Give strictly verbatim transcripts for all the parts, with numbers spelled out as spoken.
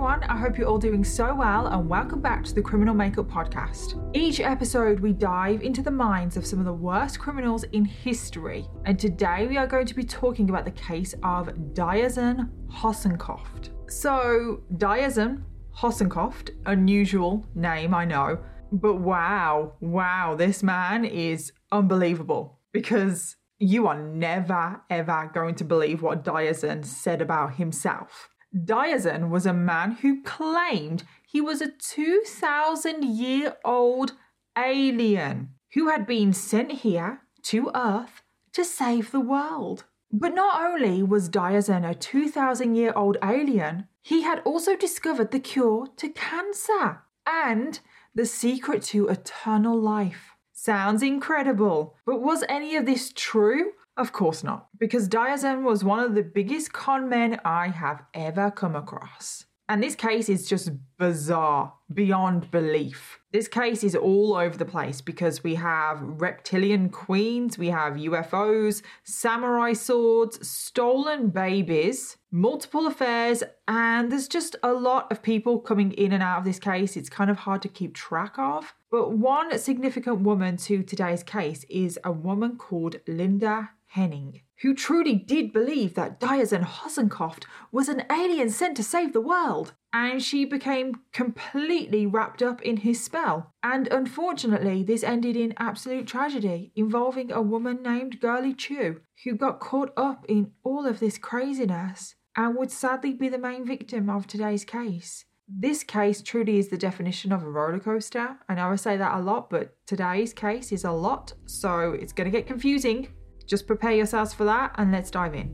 everyone, I hope you're all doing so well and welcome back to the Criminal Makeup Podcast. Each episode we dive into the minds of some of the worst criminals in history, and today we are going to be talking about the case of Diazien Hossencofft. So Diazien Hossencofft, unusual name I know, but wow, wow, this man is unbelievable because you are never ever going to believe what Diazien said about himself. Diazien was a man who claimed he was a two thousand year old alien who had been sent here to Earth to save the world. But not only was Diazien a two thousand year old alien, he had also discovered the cure to cancer and the secret to eternal life. Sounds incredible, but was any of this true? Of course not, because Diazien was one of the biggest con men I have ever come across. And this case is just bizarre, beyond belief. This case is all over the place because we have reptilian queens, we have U F Os, samurai swords, stolen babies, multiple affairs, and there's just a lot of people coming in and out of this case. It's kind of hard to keep track of. But one significant woman to today's case is a woman called Linda Henning, who truly did believe that Diazien Hossencofft was an alien sent to save the world. And she became completely wrapped up in his spell. And unfortunately, this ended in absolute tragedy, involving a woman named Girly Chew, who got caught up in all of this craziness and would sadly be the main victim of today's case. This case truly is the definition of a roller coaster. I know I say that a lot, but today's case is a lot, so it's going to get confusing. Just prepare yourselves for that and let's dive in.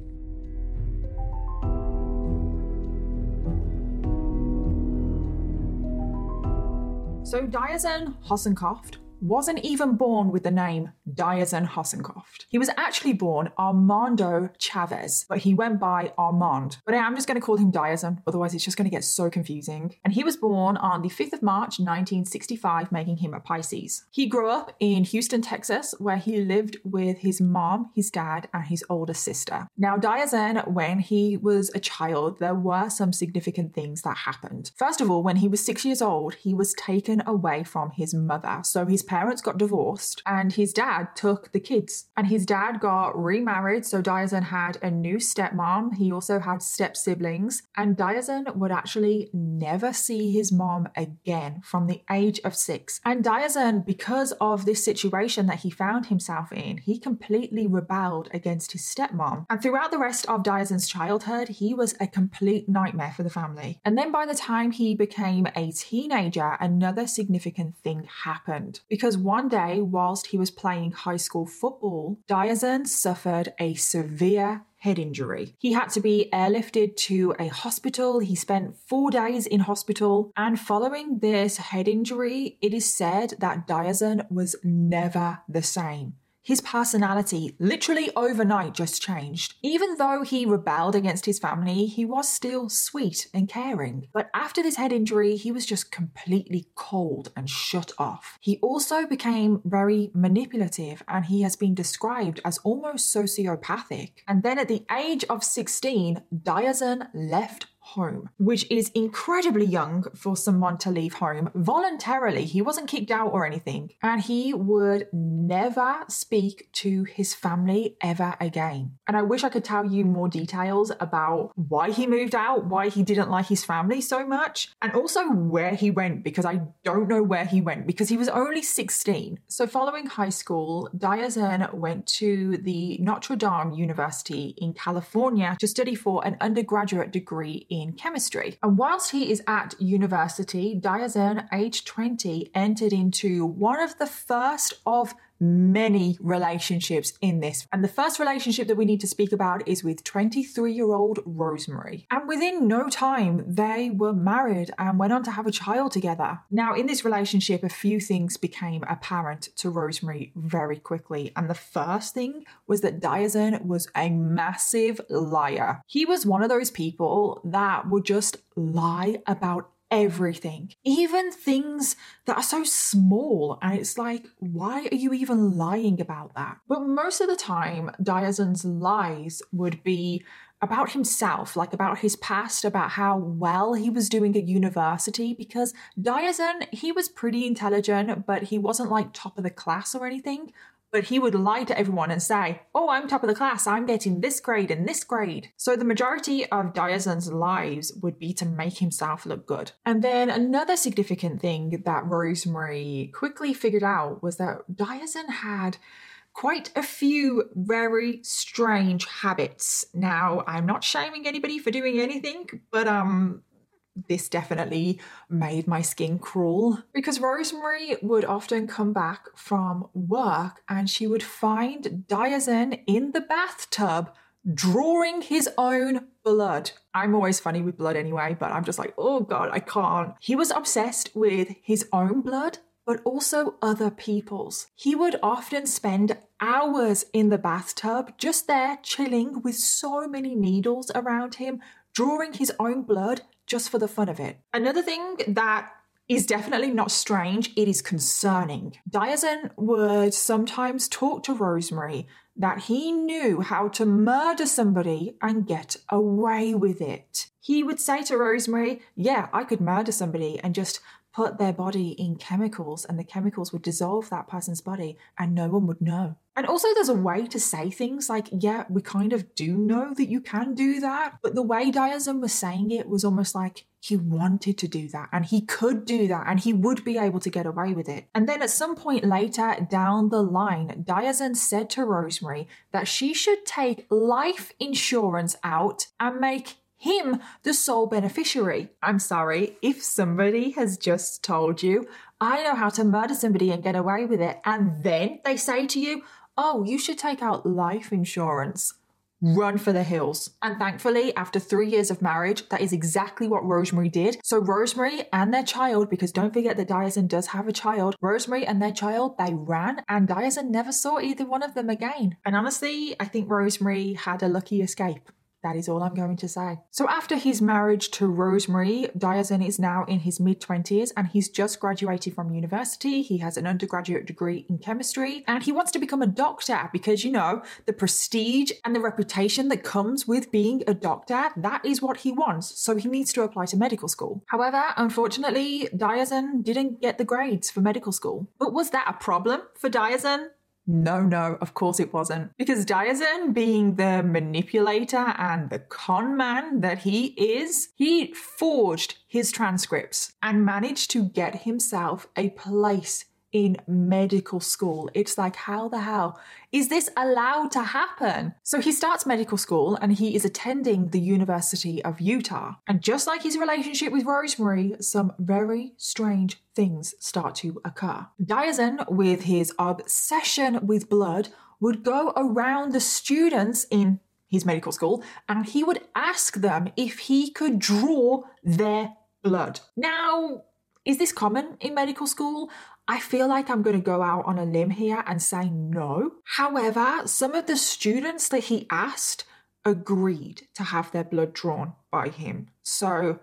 So Diazien Hossencofft wasn't even born with the name Diazien Hossencofft. He was actually born Armando Chavez, but he went by Armand. But I'm just going to call him Diazien, otherwise it's just going to get so confusing. And he was born on the fifth of March, nineteen sixty-five, making him a Pisces. He grew up in Houston, Texas, where he lived with his mom, his dad, and his older sister. Now Diazien, when he was a child, there were some significant things that happened. First of all, when he was six years old, he was taken away from his mother. So his parents got divorced and his dad took the kids, and his dad got remarried, so Diazien had a new stepmom. He also had step siblings, and Diazien would actually never see his mom again from the age of six. And Diazien, because of this situation that he found himself in, he completely rebelled against his stepmom, and throughout the rest of Diazien's childhood he was a complete nightmare for the family. And then by the time he became a teenager, another significant thing happened. Because one day, whilst he was playing high school football, Diazien suffered a severe head injury. He had to be airlifted to a hospital. He spent four days in hospital. And following this head injury, it is said that Diazien was never the same. His personality literally overnight just changed. Even though he rebelled against his family, he was still sweet and caring. But after this head injury, he was just completely cold and shut off. He also became very manipulative, and he has been described as almost sociopathic. And then at the age of sixteen, Diazien left home, which is incredibly young for someone to leave home voluntarily. He wasn't kicked out or anything, and he would never speak to his family ever again. And I wish I could tell you more details about why he moved out, why he didn't like his family so much, and also where he went, because I don't know where he went because he was only sixteen. So following high school, Diazien went to the Notre Dame University in California to study for an undergraduate degree in in chemistry. And whilst he is at university, Diazien, age twenty, entered into one of the first of many relationships in this. And the first relationship that we need to speak about is with twenty-three year old Rosemary. And within no time, they were married and went on to have a child together. Now, in this relationship, a few things became apparent to Rosemary very quickly. And the first thing was that Diazien was a massive liar. He was one of those people that would just lie about everything, even things that are so small, and it's like, why are you even lying about that? But most of the time, Diazien's lies would be about himself, like about his past, about how well he was doing at university, because Diazien, he was pretty intelligent, but he wasn't like top of the class or anything. But he would lie to everyone and say, oh, I'm top of the class, I'm getting this grade and this grade. So the majority of Diazien's lives would be to make himself look good. And then another significant thing that Rosemary quickly figured out was that Diazien had quite a few very strange habits. Now, I'm not shaming anybody for doing anything, but um... this definitely made my skin crawl, because Rosemary would often come back from work and she would find Diazien in the bathtub drawing his own blood. I'm always funny with blood anyway, but I'm just like, oh God, I can't. He was obsessed with his own blood, but also other people's. He would often spend hours in the bathtub just there chilling with so many needles around him, drawing his own blood just for the fun of it. Another thing that is definitely not strange, it is concerning. Diazien would sometimes talk to Rosemary that he knew how to murder somebody and get away with it. He would say to Rosemary, yeah, I could murder somebody and just put their body in chemicals and the chemicals would dissolve that person's body and no one would know. And also there's a way to say things like, yeah, we kind of do know that you can do that. But the way Diazien was saying it was almost like he wanted to do that and he could do that and he would be able to get away with it. And then at some point later down the line, Diazien said to Rosemary that she should take life insurance out and make him the sole beneficiary. I'm sorry, if somebody has just told you, I know how to murder somebody and get away with it, and then they say to you, oh, you should take out life insurance, run for the hills. And thankfully, after three years of marriage, that is exactly what Rosemary did. So Rosemary and their child, because don't forget that Diazien does have a child, Rosemary and their child, they ran, and Diazien never saw either one of them again. And honestly, I think Rosemary had a lucky escape. That is all I'm going to say. So after his marriage to Rosemary, Diazien is now in his mid-twenties and he's just graduated from university. He has an undergraduate degree in chemistry and he wants to become a doctor because, you know, the prestige and the reputation that comes with being a doctor, that is what he wants. So he needs to apply to medical school. However, unfortunately, Diazien didn't get the grades for medical school. But was that a problem for Diazien? No, no, of course it wasn't. Because Diazien, being the manipulator and the con man that he is, he forged his transcripts and managed to get himself a place in medical school. It's like, how the hell is this allowed to happen? So he starts medical school and he is attending the University of Utah. And just like his relationship with Rosemary, some very strange things start to occur. Diazien, with his obsession with blood, would go around the students in his medical school and he would ask them if he could draw their blood. Now, is this common in medical school? I feel like I'm going to go out on a limb here and say no. However, some of the students that he asked agreed to have their blood drawn by him. So,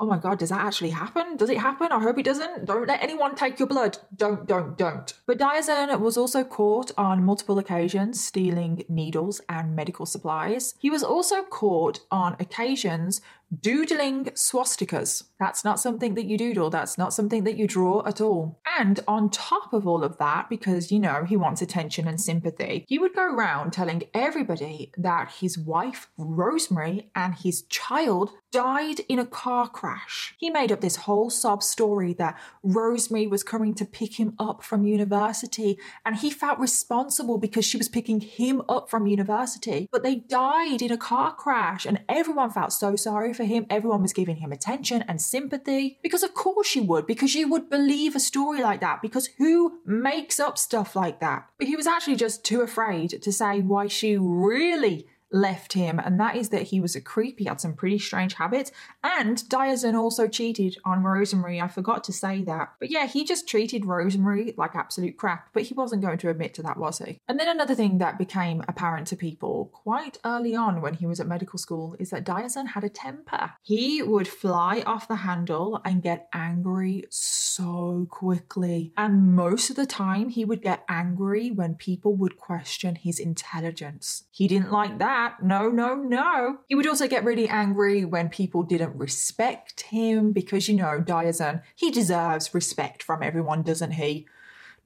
oh my God, does that actually happen? Does it happen? I hope it doesn't. Don't let anyone take your blood. Don't, don't, don't. But Diazien was also caught on multiple occasions stealing needles and medical supplies. He was also caught on occasions doodling swastikas. That's not something that you doodle. That's not something that you draw at all. And on top of all of that, because, you know, he wants attention and sympathy, he would go around telling everybody that his wife, Rosemary, and his child died in a car crash. He made up this whole sob story that Rosemary was coming to pick him up from university and he felt responsible because she was picking him up from university. But they died in a car crash and everyone felt so sorry for him. Everyone was giving him attention and sympathy, because of course you would, because you would believe a story like that, because who makes up stuff like that? But he was actually just too afraid to say why she really left him, and that is that he was a creep. He had some pretty strange habits, and Diazien also cheated on Rosemary. I forgot to say that. But yeah, he just treated Rosemary like absolute crap, but he wasn't going to admit to that, was he? And then another thing that became apparent to people quite early on when he was at medical school is that Diazien had a temper. He would fly off the handle and get angry so quickly, and most of the time he would get angry when people would question his intelligence. He didn't like that. that. No, no, no. He would also get really angry when people didn't respect him because, you know, Diazien, he deserves respect from everyone, doesn't he?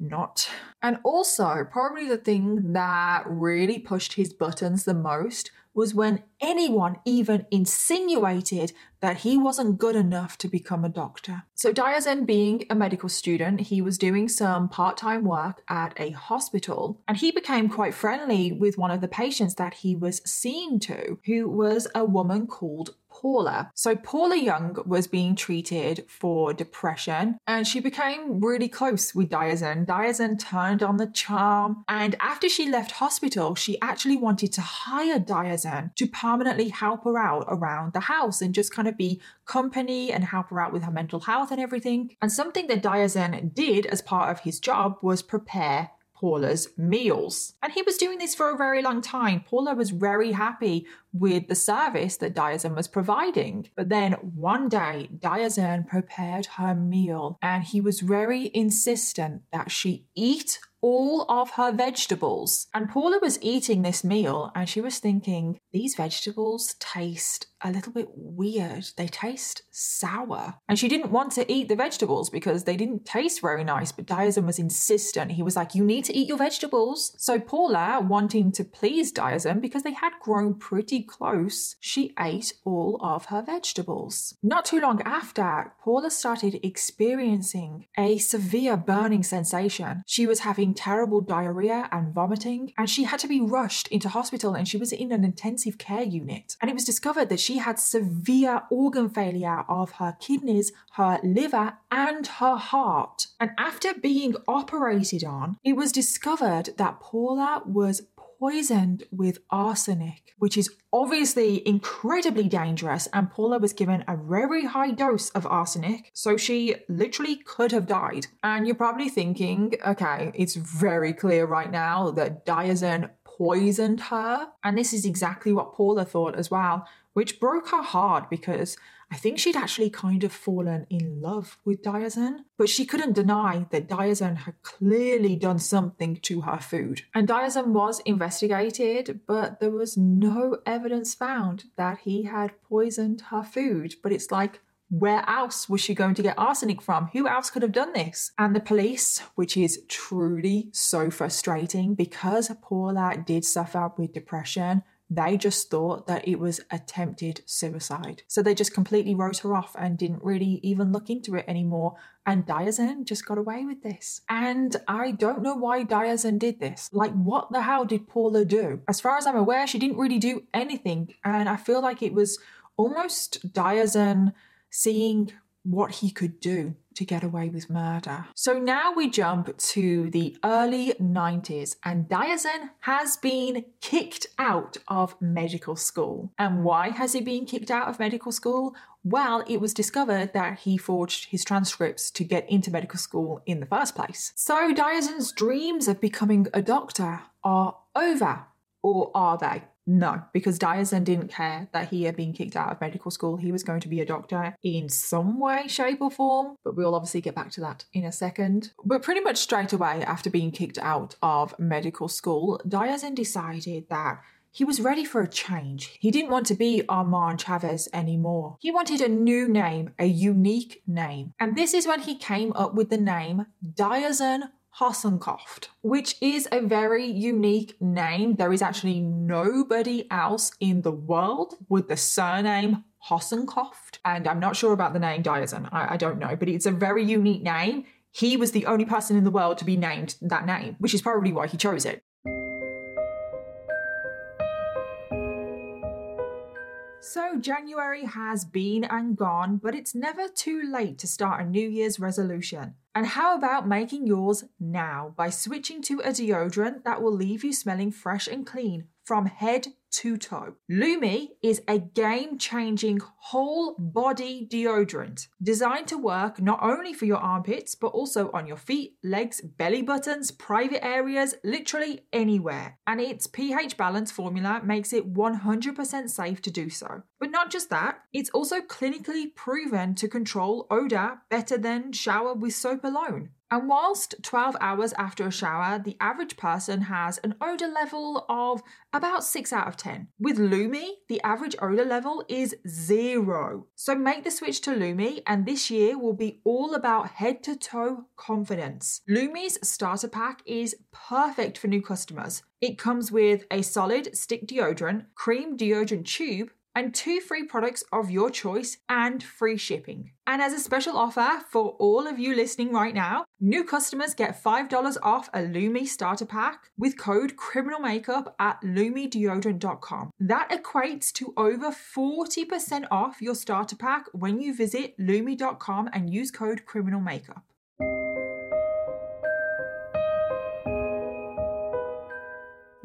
Not. And also, probably the thing that really pushed his buttons the most was when anyone even insinuated that he wasn't good enough to become a doctor. So Diazien, being a medical student, he was doing some part-time work at a hospital, and he became quite friendly with one of the patients that he was seeing to, who was a woman called Paula. So Paula Young was being treated for depression, and she became really close with Diazien. Diazien turned on the charm, and after she left hospital, she actually wanted to hire Diazien to permanently help her out around the house and just kind of be company and help her out with her mental health and everything. And something that Diazien did as part of his job was prepare Paula's meals. And he was doing this for a very long time. Paula was very happy with the service that Diazien was providing. But then one day, Diazien prepared her meal, and he was very insistent that she eat all of her vegetables. And Paula was eating this meal, and she was thinking, these vegetables taste a little bit weird. They taste sour. And she didn't want to eat the vegetables because they didn't taste very nice, but Diazien was insistent. He was like, you need to eat your vegetables. So Paula, wanting to please Diazien because they had grown pretty close, she ate all of her vegetables. Not too long after, Paula started experiencing a severe burning sensation. She was having terrible diarrhea and vomiting, and she had to be rushed into hospital, and she was in an intensive care unit. And it was discovered that she had severe organ failure of her kidneys, her liver, and her heart. And after being operated on, it was discovered that Paula was poisoned with arsenic, which is obviously incredibly dangerous, and Paula was given a very high dose of arsenic, so she literally could have died. And you're probably thinking, okay, it's very clear right now that Diazien poisoned her, and this is exactly what Paula thought as well, which broke her heart because I think she'd actually kind of fallen in love with Diazien, but she couldn't deny that Diazien had clearly done something to her food. And Diazien was investigated, but there was no evidence found that he had poisoned her food. But it's like, where else was she going to get arsenic from? Who else could have done this? And the police, which is truly so frustrating because Paula did suffer with depression, they just thought that it was attempted suicide. So they just completely wrote her off and didn't really even look into it anymore. And Diazien just got away with this. And I don't know why Diazien did this. Like, what the hell did Paula do? As far as I'm aware, she didn't really do anything. And I feel like it was almost Diazien seeing what he could do to get away with murder. So now we jump to the early nineties, and Diazien has been kicked out of medical school. And why has he been kicked out of medical school? Well, it was discovered that he forged his transcripts to get into medical school in the first place. So Diazien's dreams of becoming a doctor are over, or are they? No, because Diazien didn't care that he had been kicked out of medical school. He was going to be a doctor in some way, shape or form. But we'll obviously get back to that in a second. But pretty much straight away after being kicked out of medical school, Diazien decided that he was ready for a change. He didn't want to be Armand Chavez anymore. He wanted a new name, a unique name. And this is when he came up with the name Diazien Hossencofft, which is a very unique name. There is actually nobody else in the world with the surname Hossencofft. And I'm not sure about the name Diazien. I, I don't know, but it's a very unique name. He was the only person in the world to be named that name, which is probably why he chose it. So January has been and gone, but it's never too late to start a New Year's resolution. And how about making yours now by switching to a deodorant that will leave you smelling fresh and clean from head to toe. Lume is a game-changing whole body deodorant designed to work not only for your armpits, but also on your feet, legs, belly buttons, private areas, literally anywhere. And its pH balance formula makes it one hundred percent safe to do so. But not just that, it's also clinically proven to control odor better than shower with soap alone. And whilst twelve hours after a shower, the average person has an odour level of about six out of ten. With Lume, the average odour level is zero. So make the switch to Lume, and this year will be all about head-to-toe confidence. Lume's starter pack is perfect for new customers. It comes with a solid stick deodorant, cream deodorant tube, and two free products of your choice and free shipping. And as a special offer for all of you listening right now, new customers get five dollars off a Lume starter pack with code Criminal Makeup at Lume Deodorant dot com. That equates to over forty percent off your starter pack when you visit Lume dot com and use code Criminal Makeup.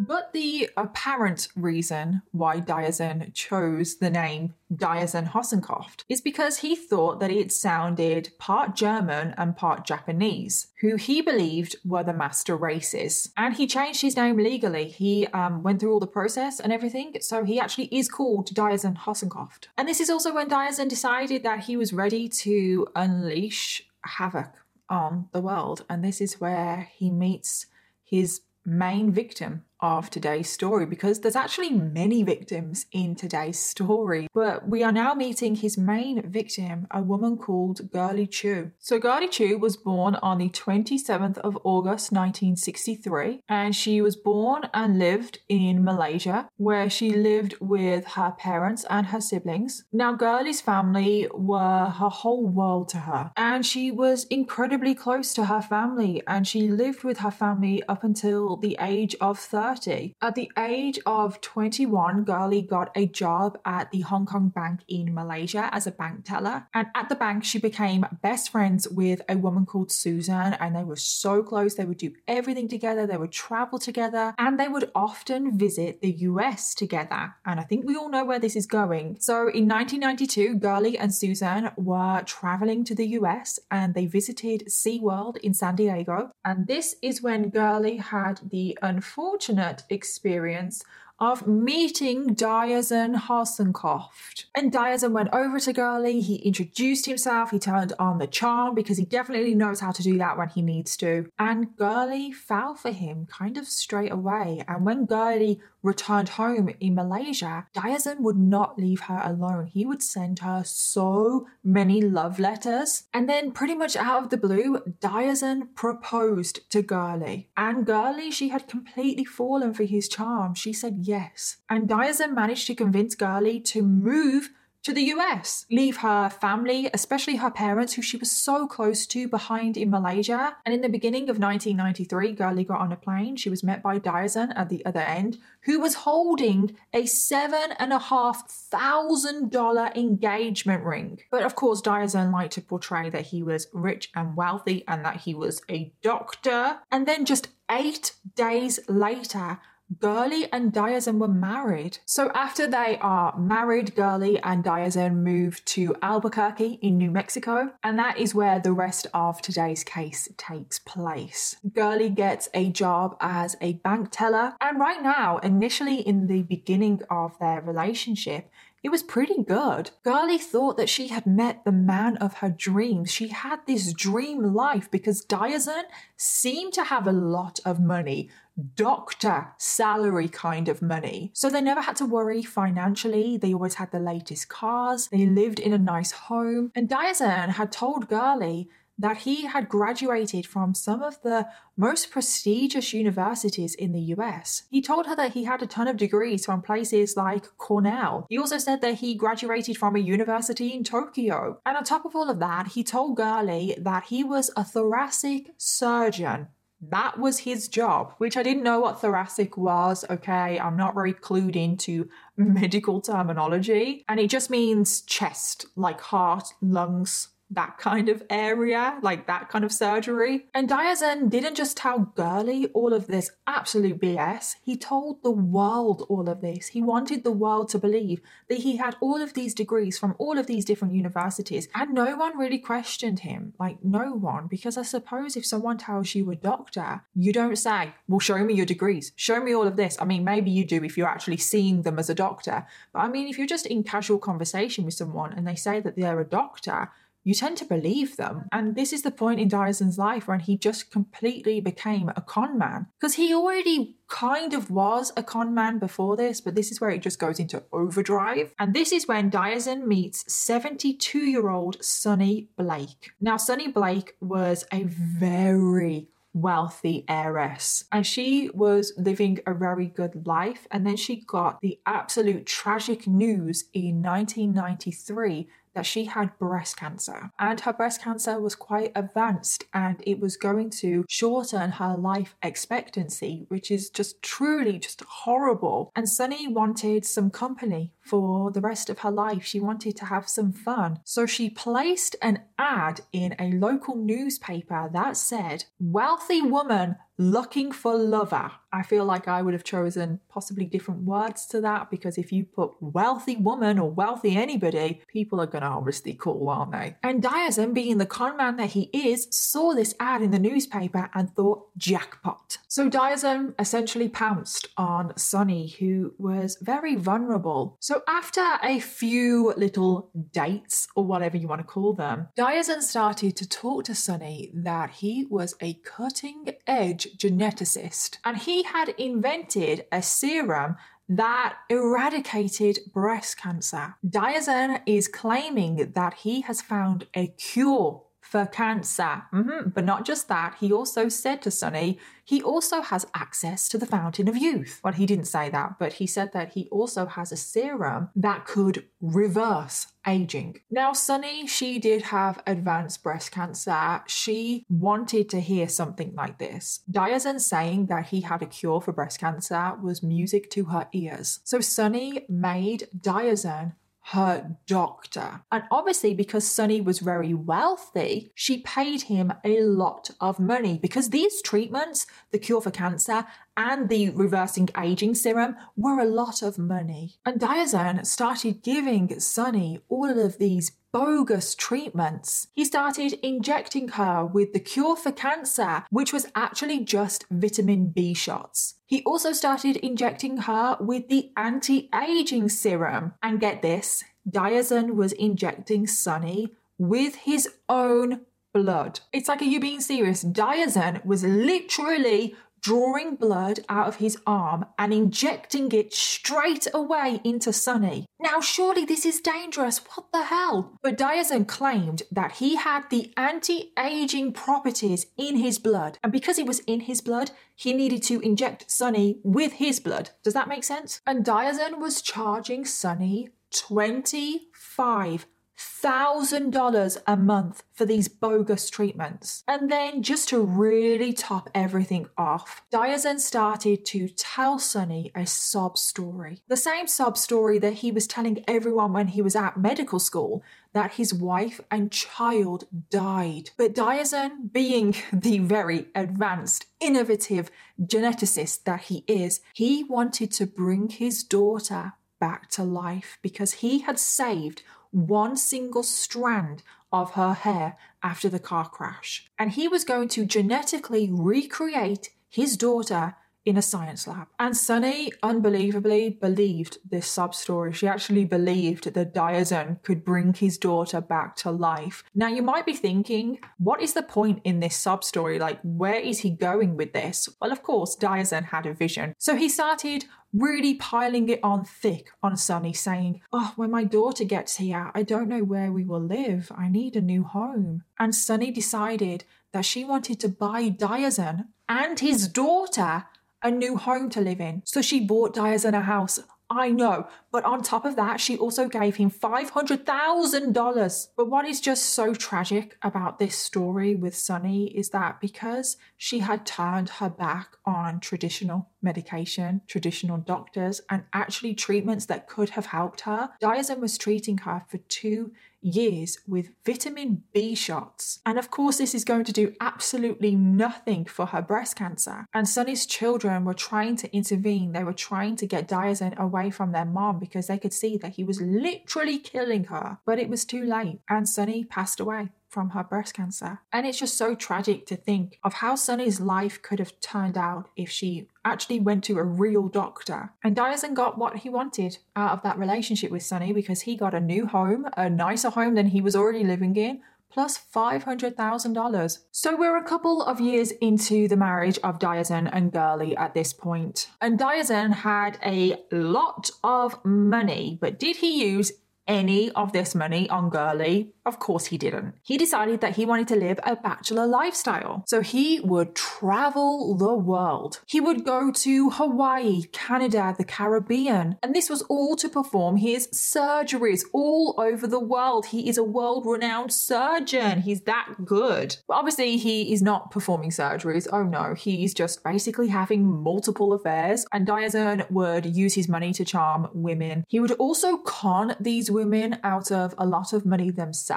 But the apparent reason why Diazien chose the name Diazien Hossencofft is because he thought that it sounded part German and part Japanese, who he believed were the master races. And he changed his name legally. He um, went through all the process and everything, so he actually is called Diazien Hossencofft. And this is also when Diazien decided that he was ready to unleash havoc on the world. And this is where he meets his main victim of today's story, because there's actually many victims in today's story, but we are now meeting his main victim, a woman called Girly Chew. So Girly Chew was born on the twenty-seventh of August nineteen sixty-three, and she was born and lived in Malaysia, where she lived with her parents and her siblings. Now Girly's family were her whole world to her, and she was incredibly close to her family, and she lived with her family up until the age of thirty. At the age of twenty-one, Girly got a job at the Hong Kong Bank in Malaysia as a bank teller. And at the bank, she became best friends with a woman called Susan, and they were so close. They would do everything together. They would travel together, and they would often visit the U S together. And I think we all know where this is going. So in nineteen ninety-two, Girly and Susan were traveling to the U S, and they visited SeaWorld in San Diego. And this is when Girly had the unfortunate experience of meeting Diazien Hossencofft. And Diazien went over to Girly, he introduced himself, he turned on the charm, because he definitely knows how to do that when he needs to. And Girly fell for him kind of straight away. And when Girly returned home in Malaysia, Diazien would not leave her alone. He would send her so many love letters. And then pretty much out of the blue, Diazien proposed to Girly. And Girly, she had completely fallen for his charm. She said yes. And Diazien managed to convince Girly to move to the U S, leave her family, especially her parents, who she was so close to, behind in Malaysia. And in the beginning of nineteen ninety-three, Girly got on a plane. She was met by Diazien at the other end, who was holding a seven and a half thousand dollar engagement ring. But of course, Diazien liked to portray that he was rich and wealthy and that he was a doctor. And then just eight days later, Girly and Diazien were married. So after they are married, Girly and Diazien moved to Albuquerque in New Mexico, and that is where the rest of today's case takes place. Girly gets a job as a bank teller, and right now, initially in the beginning of their relationship, it was pretty good. Girly thought that she had met the man of her dreams. She had this dream life because Diazien seemed to have a lot of money, doctor salary kind of money. So they never had to worry financially. They always had the latest cars. They lived in a nice home. And Diazien had told Girly that he had graduated from some of the most prestigious universities in the U S. He told her that he had a ton of degrees from places like Cornell. He also said that he graduated from a university in Tokyo. And on top of all of that, he told Girly that he was a thoracic surgeon. That was his job, which I didn't know what thoracic was, okay? I'm not very clued into medical terminology. And it just means chest, like heart, lungs, that kind of area, like that kind of surgery. And Diazien didn't just tell Girly all of this absolute B S. He told the world all of this. He wanted the world to believe that he had all of these degrees from all of these different universities. And no one really questioned him. Like, no one. Because I suppose if someone tells you a doctor, you don't say, well, show me your degrees. Show me all of this. I mean, maybe you do if you're actually seeing them as a doctor. But I mean, if you're just in casual conversation with someone and they say that they're a doctor, you tend to believe them. And this is the point in Diazien's life when he just completely became a con man, because he already kind of was a con man before this, but this is where it just goes into overdrive. And this is when Diazien meets seventy-two-year-old Sunny Blake. Now, Sunny Blake was a very wealthy heiress, and she was living a very good life. And then she got the absolute tragic news in nineteen ninety-three that she had breast cancer, and her breast cancer was quite advanced, and it was going to shorten her life expectancy, which is just truly just horrible. And Sunny wanted some company for the rest of her life. She wanted to have some fun. So she placed an ad in a local newspaper that said, "Wealthy woman looking for lover." I feel like I would have chosen possibly different words to that, because if you put wealthy woman or wealthy anybody, people are going to obviously call, aren't they? And Diazien, being the con man that he is, saw this ad in the newspaper and thought, jackpot. So Diazien essentially pounced on Sunny, who was very vulnerable. So after a few little dates, or whatever you want to call them, Diazien started to talk to Sunny that he was a cutting edge geneticist, and he had invented a serum that eradicated breast cancer. Diazien is claiming that he has found a cure for cancer. Mm-hmm. But not just that, he also said to Sunny, he also has access to the fountain of youth. Well, he didn't say that, but he said that he also has a serum that could reverse aging. Now, Sunny, she did have advanced breast cancer. She wanted to hear something like this. Diazien saying that he had a cure for breast cancer was music to her ears. So Sunny made Diazien her doctor. And obviously, because Sunny was very wealthy, she paid him a lot of money, because these treatments, the cure for cancer and the reversing aging serum, were a lot of money. And Diazien started giving Sunny all of these bogus treatments. He started injecting her with the cure for cancer, which was actually just vitamin B shots. He also started injecting her with the anti-aging serum. And get this, Diazien was injecting Sunny with his own blood. It's like, are you being serious? Diazien was literally drawing blood out of his arm and injecting it straight away into Sunny. Now, surely this is dangerous. What the hell? But Diazien claimed that he had the anti-aging properties in his blood, and because it was in his blood, he needed to inject Sunny with his blood. Does that make sense? And Diazien was charging Sunny twenty-five thousand dollars a month for these bogus treatments. And then, just to really top everything off, Diazien started to tell Sunny a sob story. The same sob story that he was telling everyone when he was at medical school, that his wife and child died. But Diazien, being the very advanced, innovative geneticist that he is, he wanted to bring his daughter back to life, because he had saved one single strand of her hair after the car crash. And he was going to genetically recreate his daughter in a science lab. And Sunny, unbelievably, believed this sob story. She actually believed that Diazien could bring his daughter back to life. Now, you might be thinking, what is the point in this sob story? Like, where is he going with this? Well, of course, Diazien had a vision. So he started really piling it on thick on Sunny, saying, oh, when my daughter gets here, I don't know where we will live. I need a new home. And Sunny decided that she wanted to buy Diazien and his daughter a new home to live in. So she bought Diazien a house. I know, but on top of that, she also gave him five hundred thousand dollars. But what is just so tragic about this story with Sunny is that because she had turned her back on traditional medication, traditional doctors, and actually treatments that could have helped her, Diazien was treating her for two years with vitamin B shots. And of course, this is going to do absolutely nothing for her breast cancer. And Sunny's children were trying to intervene. They were trying to get Diazien away from their mom, because they could see that he was literally killing her. But it was too late, and Sunny passed away from her breast cancer. And it's just so tragic to think of how Sunny's life could have turned out if she actually went to a real doctor. And Diazien got what he wanted out of that relationship with Sunny, because he got a new home, a nicer home than he was already living in, plus five hundred thousand dollars. So we're a couple of years into the marriage of Diazien and Girly at this point. And Diazien had a lot of money, but did he use any of this money on Girly? Of course he didn't. He decided that he wanted to live a bachelor lifestyle. So he would travel the world. He would go to Hawaii, Canada, the Caribbean. And this was all to perform his surgeries all over the world. He is a world-renowned surgeon. He's that good. But obviously he is not performing surgeries. Oh no, he's just basically having multiple affairs. And Diazien would use his money to charm women. He would also con these women out of a lot of money themselves.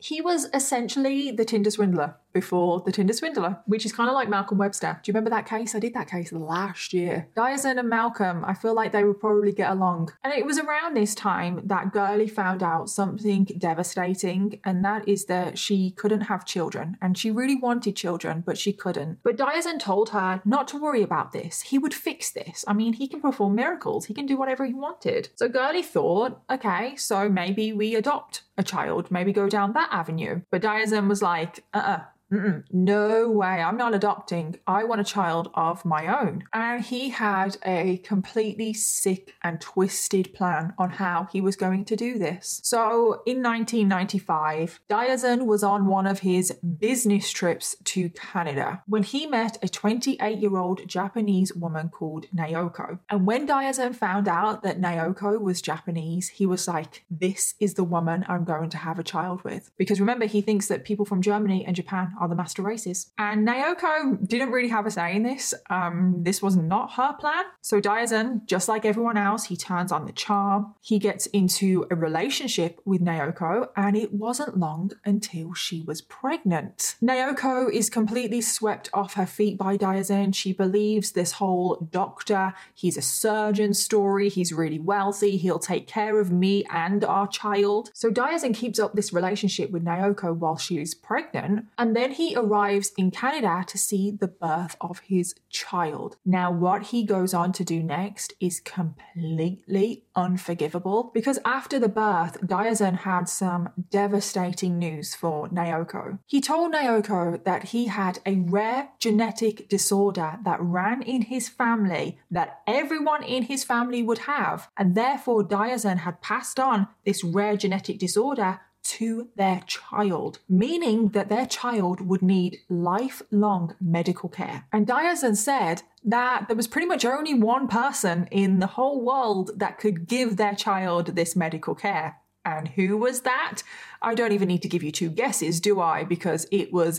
He was essentially the Tinder swindler before the Tinder swindler, which is kind of like Malcolm Webster. Do you remember that case? I did that case last year. Diazien and Malcolm, I feel like they would probably get along. And it was around this time that Girly found out something devastating, and that is that she couldn't have children. And she really wanted children, but she couldn't. But Diazien told her not to worry about this. He would fix this. I mean, he can perform miracles. He can do whatever he wanted. So Girly thought, okay, so maybe we adopt a child, maybe go down that avenue. But Diazien was like, uh-uh. Mm-mm, no way, I'm not adopting. I want a child of my own. And he had a completely sick and twisted plan on how he was going to do this. So in nineteen ninety-five, Diazien was on one of his business trips to Canada when he met a twenty-eight-year-old Japanese woman called Naoko. And when Diazien found out that Naoko was Japanese, he was like, this is the woman I'm going to have a child with. Because remember, he thinks that people from Germany and Japan are the master races. And Naoko didn't really have a say in this. Um, this was not her plan. So Diazien, just like everyone else, he turns on the charm. He gets into a relationship with Naoko, and it wasn't long until she was pregnant. Naoko is completely swept off her feet by Diazien. She believes this whole doctor, he's a surgeon story, he's really wealthy, he'll take care of me and our child. So Diazien keeps up this relationship with Naoko while she's pregnant, and then he arrives in Canada to see the birth of his child. Now, what he goes on to do next is completely unforgivable, because after the birth, Diazien had some devastating news for Naoko. He told Naoko that he had a rare genetic disorder that ran in his family, that everyone in his family would have, and therefore Diazien had passed on this rare genetic disorder to their child, meaning that their child would need lifelong medical care. And Diazien said that there was pretty much only one person in the whole world that could give their child this medical care. And who was that? I don't even need to give you two guesses, do I? Because it was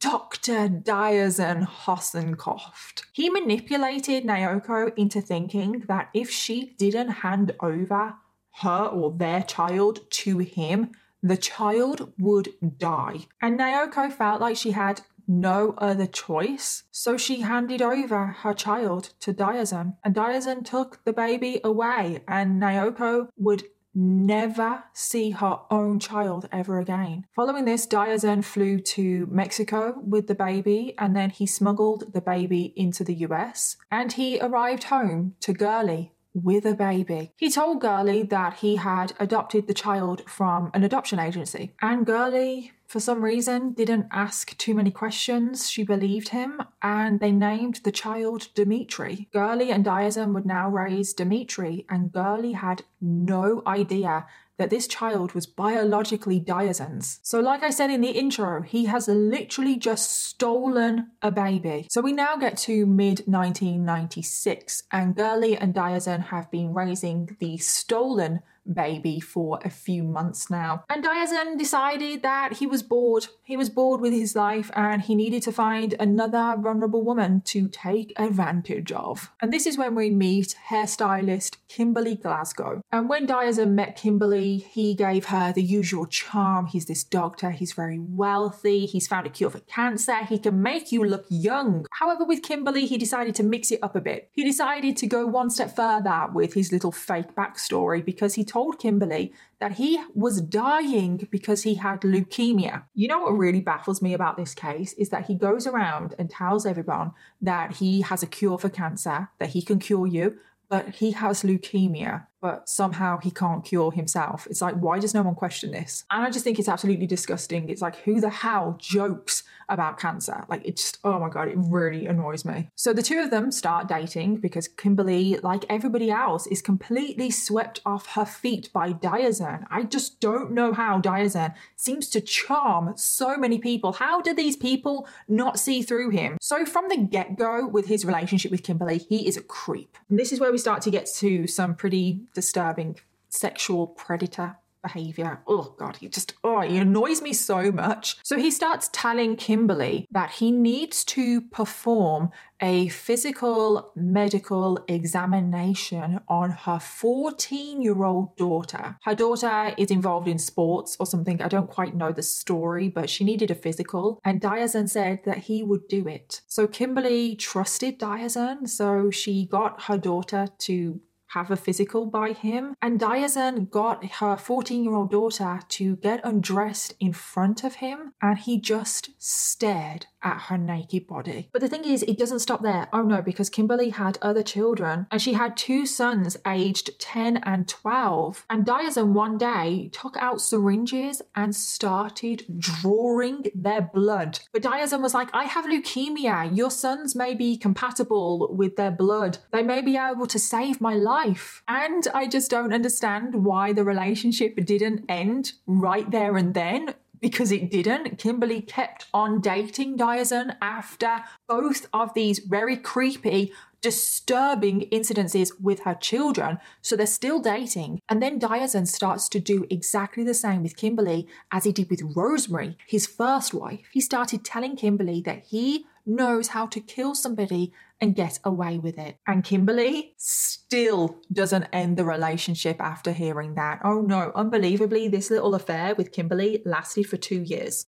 Doctor Diazien Hossencofft. He manipulated Naoko into thinking that if she didn't hand over her or their child to him, the child would die. And Naoko felt like she had no other choice, so she handed over her child to Diazien. And Diazien took the baby away, and Naoko would never see her own child ever again. Following this, Diazien flew to Mexico with the baby, and then he smuggled the baby into the U S, and he arrived home to Girly with a baby. He told Girly that he had adopted the child from an adoption agency. And Girly, for some reason, didn't ask too many questions. She believed him, and they named the child Dimitri. Girly and Diazien would now raise Dimitri, and Girly had no idea that this child was biologically Diazien's. So like I said in the intro, he has literally just stolen a baby. So we now get to mid nineteen ninety-six, and Girly and Diazien have been raising the stolen baby for a few months now. And Diazien decided that he was bored. He was bored with his life, and he needed to find another vulnerable woman to take advantage of. And this is when we meet hairstylist Kimberly Glasgow. And when Diazien met Kimberly, he gave her the usual charm. He's this doctor, he's very wealthy, he's found a cure for cancer, he can make you look young. However, with Kimberly, he decided to mix it up a bit. He decided to go one step further with his little fake backstory, because he told told Kimberly that he was dying because he had leukemia. You know what really baffles me about this case is that he goes around and tells everyone that he has a cure for cancer, that he can cure you, but he has leukemia. but somehow he can't cure himself. It's like, why does no one question this? And I just think it's absolutely disgusting. It's like, who the hell jokes about cancer? Like, it just, oh my God, it really annoys me. So the two of them start dating because Kimberly, like everybody else, is completely swept off her feet by Diazien. I just don't know how Diazien seems to charm so many people. How do these people not see through him? So from the get-go with his relationship with Kimberly, he is a creep. And this is where we start to get to some pretty disturbing sexual predator behavior. Oh God, he just, oh, he annoys me so much. So he starts telling Kimberly that he needs to perform a physical medical examination on her fourteen-year-old daughter. Her daughter is involved in sports or something. I don't quite know the story, but she needed a physical. And Diazien said that he would do it. So Kimberly trusted Diazien. So she got her daughter to have a physical by him. And Diazien got her fourteen-year-old daughter to get undressed in front of him, and he just stared at her naked body. But the thing is, it doesn't stop there. Oh no, because Kimberly had other children, and she had two sons aged ten and twelve. And Diazien one day took out syringes and started drawing their blood. But Diazien was like, I have leukemia. Your sons may be compatible with their blood. They may be able to save my life. Life. And I just don't understand why the relationship didn't end right there and then, because it didn't. Kimberly kept on dating Diazien after both of these very creepy, disturbing incidences with her children. So they're still dating. And then Diazien starts to do exactly the same with Kimberly as he did with Rosemary, his first wife. He started telling Kimberly that he knows how to kill somebody and get away with it. And Kimberly still doesn't end the relationship after hearing that. Oh no, unbelievably, this little affair with Kimberly lasted for two years.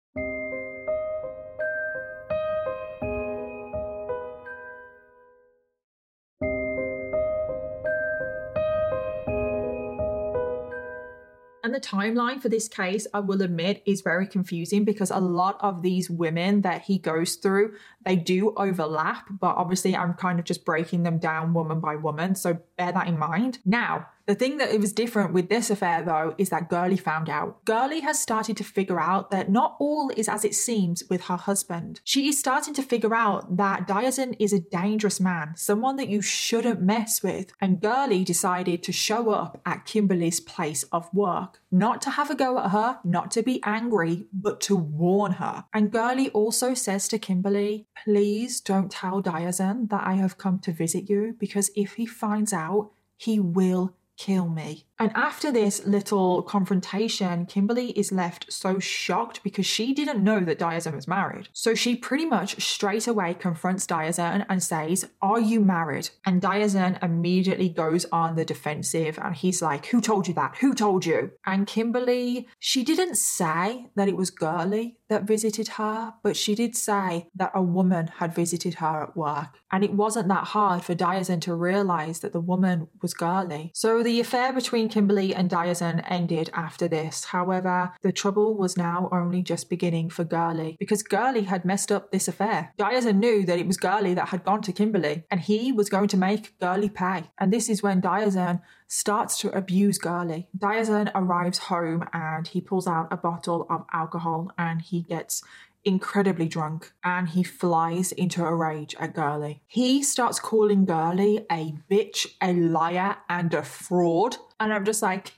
And the timeline for this case, I will admit, is very confusing because a lot of these women that he goes through, they do overlap, but obviously I'm kind of just breaking them down woman by woman. So bear that in mind. Now, the thing that it was different with this affair, though, is that Girly found out. Girly has started to figure out that not all is as it seems with her husband. She is starting to figure out that Diazien is a dangerous man, someone that you shouldn't mess with. And Girly decided to show up at Kimberly's place of work. Not to have a go at her, not to be angry, but to warn her. And Girly also says to Kimberly, please don't tell Diazien that I have come to visit you, because if he finds out, he will kill me. And after this little confrontation, Kimberly is left so shocked because she didn't know that Diazien was married. So she pretty much straight away confronts Diazien and says, are you married? And Diazien immediately goes on the defensive and he's like, who told you that? Who told you? And Kimberly, she didn't say that it was Girly that visited her, but she did say that a woman had visited her at work. And it wasn't that hard for Diazien to realize that the woman was Girly. So the affair between Kimberly and Diazien ended after this. However, the trouble was now only just beginning for Girly, because Girly had messed up this affair. Diazien knew that it was Girly that had gone to Kimberly, and he was going to make Girly pay. And this is when Diazien starts to abuse Girly. Diazien arrives home and he pulls out a bottle of alcohol and he gets incredibly drunk and he flies into a rage at Girly. He starts calling Girly a bitch, a liar, and a fraud. And I'm just like,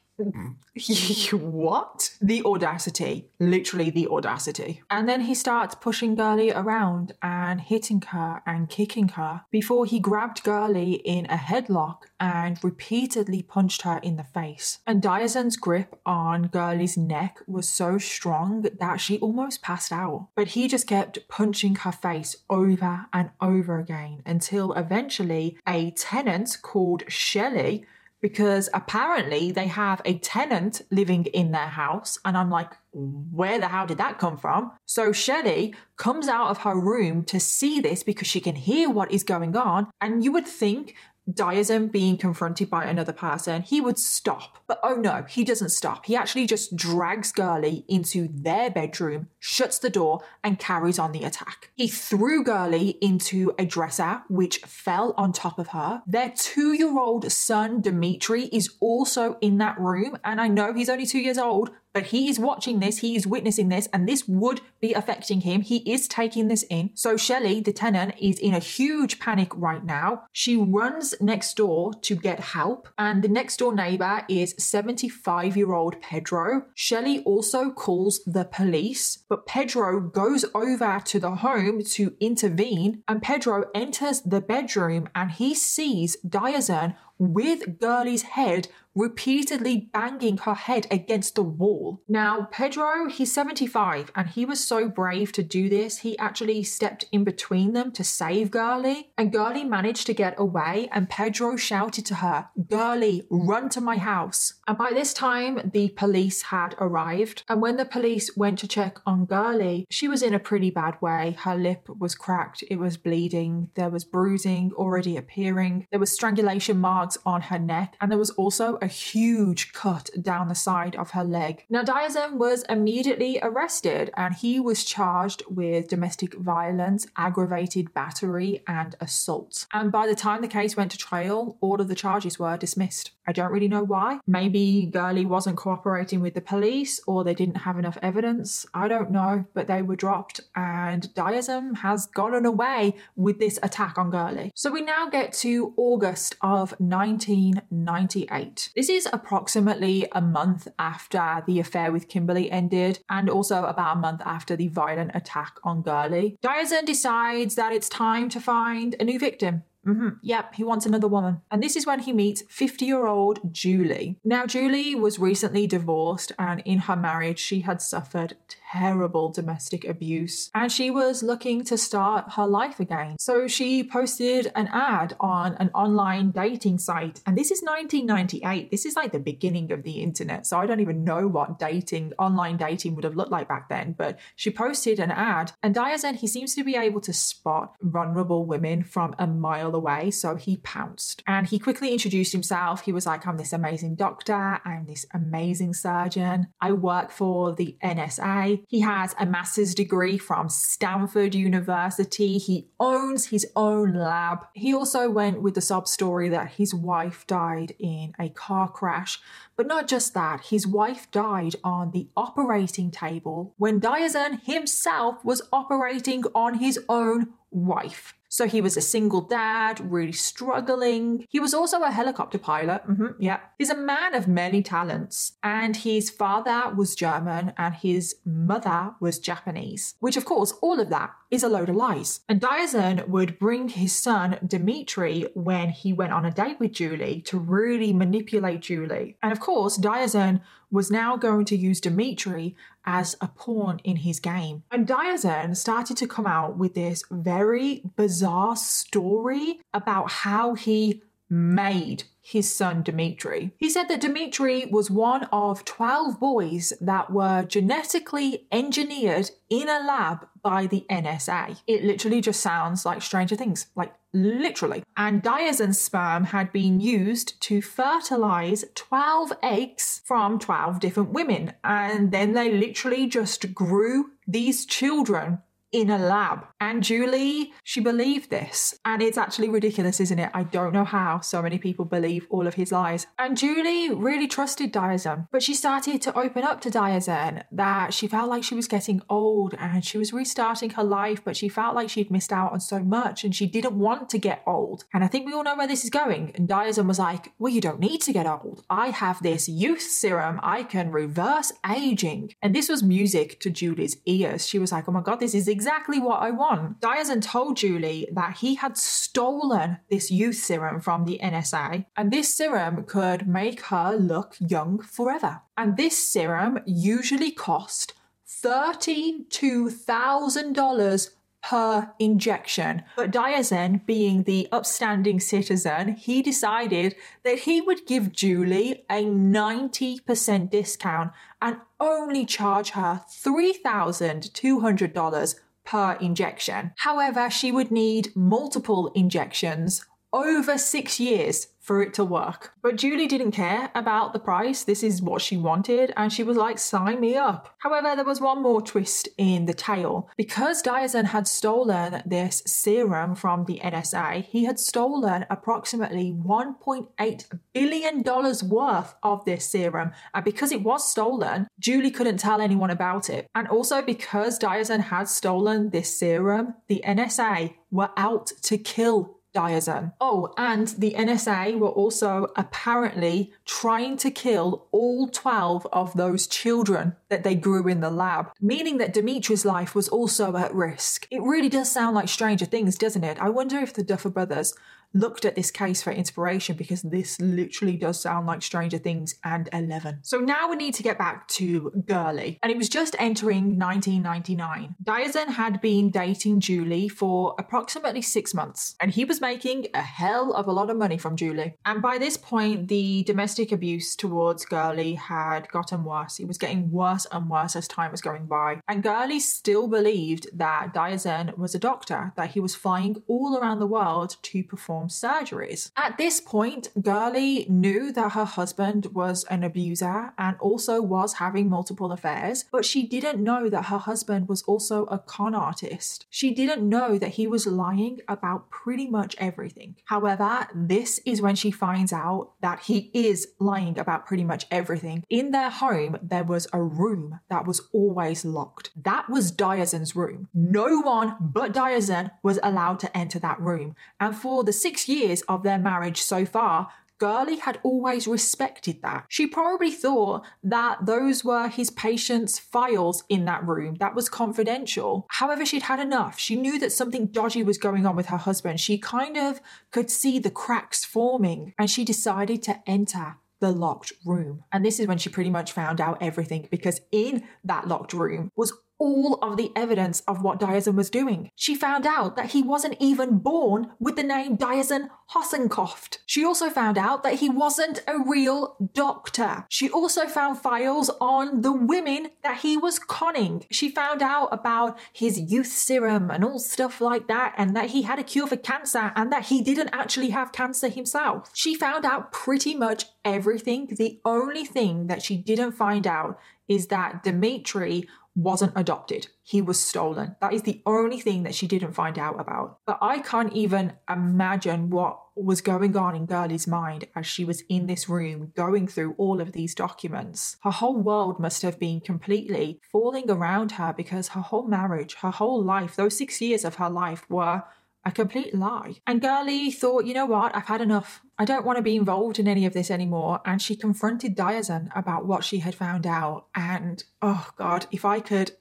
what? The audacity. Literally the audacity. And then he starts pushing Girly around and hitting her and kicking her before he grabbed Girly in a headlock and repeatedly punched her in the face. And Diazien's grip on Girly's neck was so strong that she almost passed out. But he just kept punching her face over and over again until eventually a tenant called Shelley, because apparently they have a tenant living in their house. And I'm like, where the hell did that come from? So Shelley comes out of her room to see this because she can hear what is going on. And you would think Diazien being confronted by another person, he would stop. But oh no, he doesn't stop. He actually just drags Girly into their bedroom, shuts the door, and carries on the attack. He threw Girly into a dresser, which fell on top of her. Their two-year-old son, Dimitri, is also in that room, and I know he's only two years old, but he is watching this, he is witnessing this, and this would be affecting him. He is taking this in. So Shelley, the tenant, is in a huge panic right now. She runs next door to get help, and the next door neighbor is seventy-five-year-old Pedro. Shelley also calls the police, but Pedro goes over to the home to intervene, and Pedro enters the bedroom and he sees Diazien with Girly's head repeatedly banging her head against the wall. Now, Pedro, he's seventy-five, and he was so brave to do this. He actually stepped in between them to save Girly, and Girly managed to get away, and Pedro shouted to her, "Girly, run to my house." And by this time, the police had arrived, and when the police went to check on Girly, she was in a pretty bad way. Her lip was cracked, it was bleeding, there was bruising already appearing, there was strangulation marks on her neck, and there was also a huge cut down the side of her leg. Now, Diazien was immediately arrested, and he was charged with domestic violence, aggravated battery, and assault. And by the time the case went to trial, all of the charges were dismissed. I don't really know why. Maybe Girly wasn't cooperating with the police, or they didn't have enough evidence. I don't know, but they were dropped, and Diazien has gotten away with this attack on Girly. So we now get to August of nineteen ninety-eight. This is approximately a month after the affair with Kimberly ended, and also about a month after the violent attack on Girly. Diazien decides that it's time to find a new victim. Mm-hmm. Yep, he wants another woman. And this is when he meets fifty-year-old Julie. Now, Julie was recently divorced, and in her marriage, she had suffered terrible domestic abuse, and she was looking to start her life again. So she posted an ad on an online dating site, and this is nineteen ninety-eight. This is like the beginning of the internet, so I don't even know what dating, online dating would have looked like back then, but she posted an ad, and Diazien, he seems to be able to spot vulnerable women from a mile away, so he pounced. And he quickly introduced himself. He was like, "I'm this amazing doctor, I'm this amazing surgeon, I work for the N S A, he has a master's degree from Stanford University. He owns his own lab." He also went with the sob story that his wife died in a car crash. But not just that, his wife died on the operating table when Diazien himself was operating on his own wife. So he was a single dad, really struggling. He was also a helicopter pilot. Mm-hmm, yeah. He's a man of many talents. And his father was German and his mother was Japanese, which of course, all of that is a load of lies. And Diazien would bring his son, Dimitri, when he went on a date with Julie to really manipulate Julie. And of course, Diazien was now going to use Dimitri as a pawn in his game. And Diazien started to come out with this very bizarre story about how he made his son Dimitri. He said that Dimitri was one of twelve boys that were genetically engineered in a lab by the N S A. It literally just sounds like Stranger Things, like literally. And Diazien's sperm had been used to fertilize twelve eggs from twelve different women. And then they literally just grew these children in a lab. And Julie, she believed this. And it's actually ridiculous, isn't it? I don't know how so many people believe all of his lies. And Julie really trusted Diazien, but she started to open up to Diazien that she felt like she was getting old and she was restarting her life, but she felt like she'd missed out on so much and she didn't want to get old. And I think we all know where this is going. And Diazien was like, "Well, you don't need to get old. I have this youth serum. I can reverse aging." And this was music to Julie's ears. She was like, "Oh my God, this is exactly what I want." Diazien told Julie that he had stolen this youth serum from the N S A, and this serum could make her look young forever. And this serum usually cost thirty-two thousand dollars per injection. But Diazien, being the upstanding citizen, he decided that he would give Julie a ninety percent discount and only charge her three thousand two hundred dollars per injection. However, she would need multiple injections over six years for it to work. But Julie didn't care about the price. This is what she wanted, and she was like, sign me up. However, there was one more twist in the tale. Because Diazien had stolen this serum from the N S A, he had stolen approximately one point eight billion dollars worth of this serum, and because it was stolen, Julie couldn't tell anyone about it. And also, because Diazien had stolen this serum, the N S A were out to kill Diazien. Oh, and the N S A were also apparently trying to kill all twelve of those children that they grew in the lab, meaning that Dimitri's life was also at risk. It really does sound like Stranger Things, doesn't it? I wonder if the Duffer Brothers looked at this case for inspiration, because this literally does sound like Stranger Things and Eleven. So now we need to get back to Girly. And it was just entering nineteen ninety-nine. Diazien had been dating Julie for approximately six months, and he was making a hell of a lot of money from Julie. And by this point, the domestic abuse towards Girly had gotten worse. It was getting worse and worse as time was going by. And Girly still believed that Diazien was a doctor, that he was flying all around the world to perform surgeries. At this point, Girly knew that her husband was an abuser and also was having multiple affairs, but she didn't know that her husband was also a con artist. She didn't know that he was lying about pretty much everything. However, this is when she finds out that he is lying about pretty much everything. In their home, there was a room that was always locked. That was Diazien's room. No one but Diazien was allowed to enter that room. And for the six years of their marriage so far, Girly had always respected that. She probably thought that those were his patient's files in that room. That was confidential. However, she'd had enough. She knew that something dodgy was going on with her husband. She kind of could see the cracks forming, and she decided to enter the locked room. And this is when she pretty much found out everything, because in that locked room was all of the evidence of what Diazien was doing. She found out that he wasn't even born with the name Diazien Hossencofft. She also found out that he wasn't a real doctor. She also found files on the women that he was conning. She found out about his youth serum and all stuff like that, and that he had a cure for cancer, and that he didn't actually have cancer himself. She found out pretty much everything. The only thing that she didn't find out is that Dimitri wasn't adopted. He was stolen. That is the only thing that she didn't find out about. But I can't even imagine what was going on in Girly's mind as she was in this room going through all of these documents. Her whole world must have been completely falling around her, because her whole marriage, her whole life, those six years of her life were a complete lie. And Girly thought, you know what, I've had enough. I don't want to be involved in any of this anymore. And she confronted Diazien about what she had found out. And oh God, if I could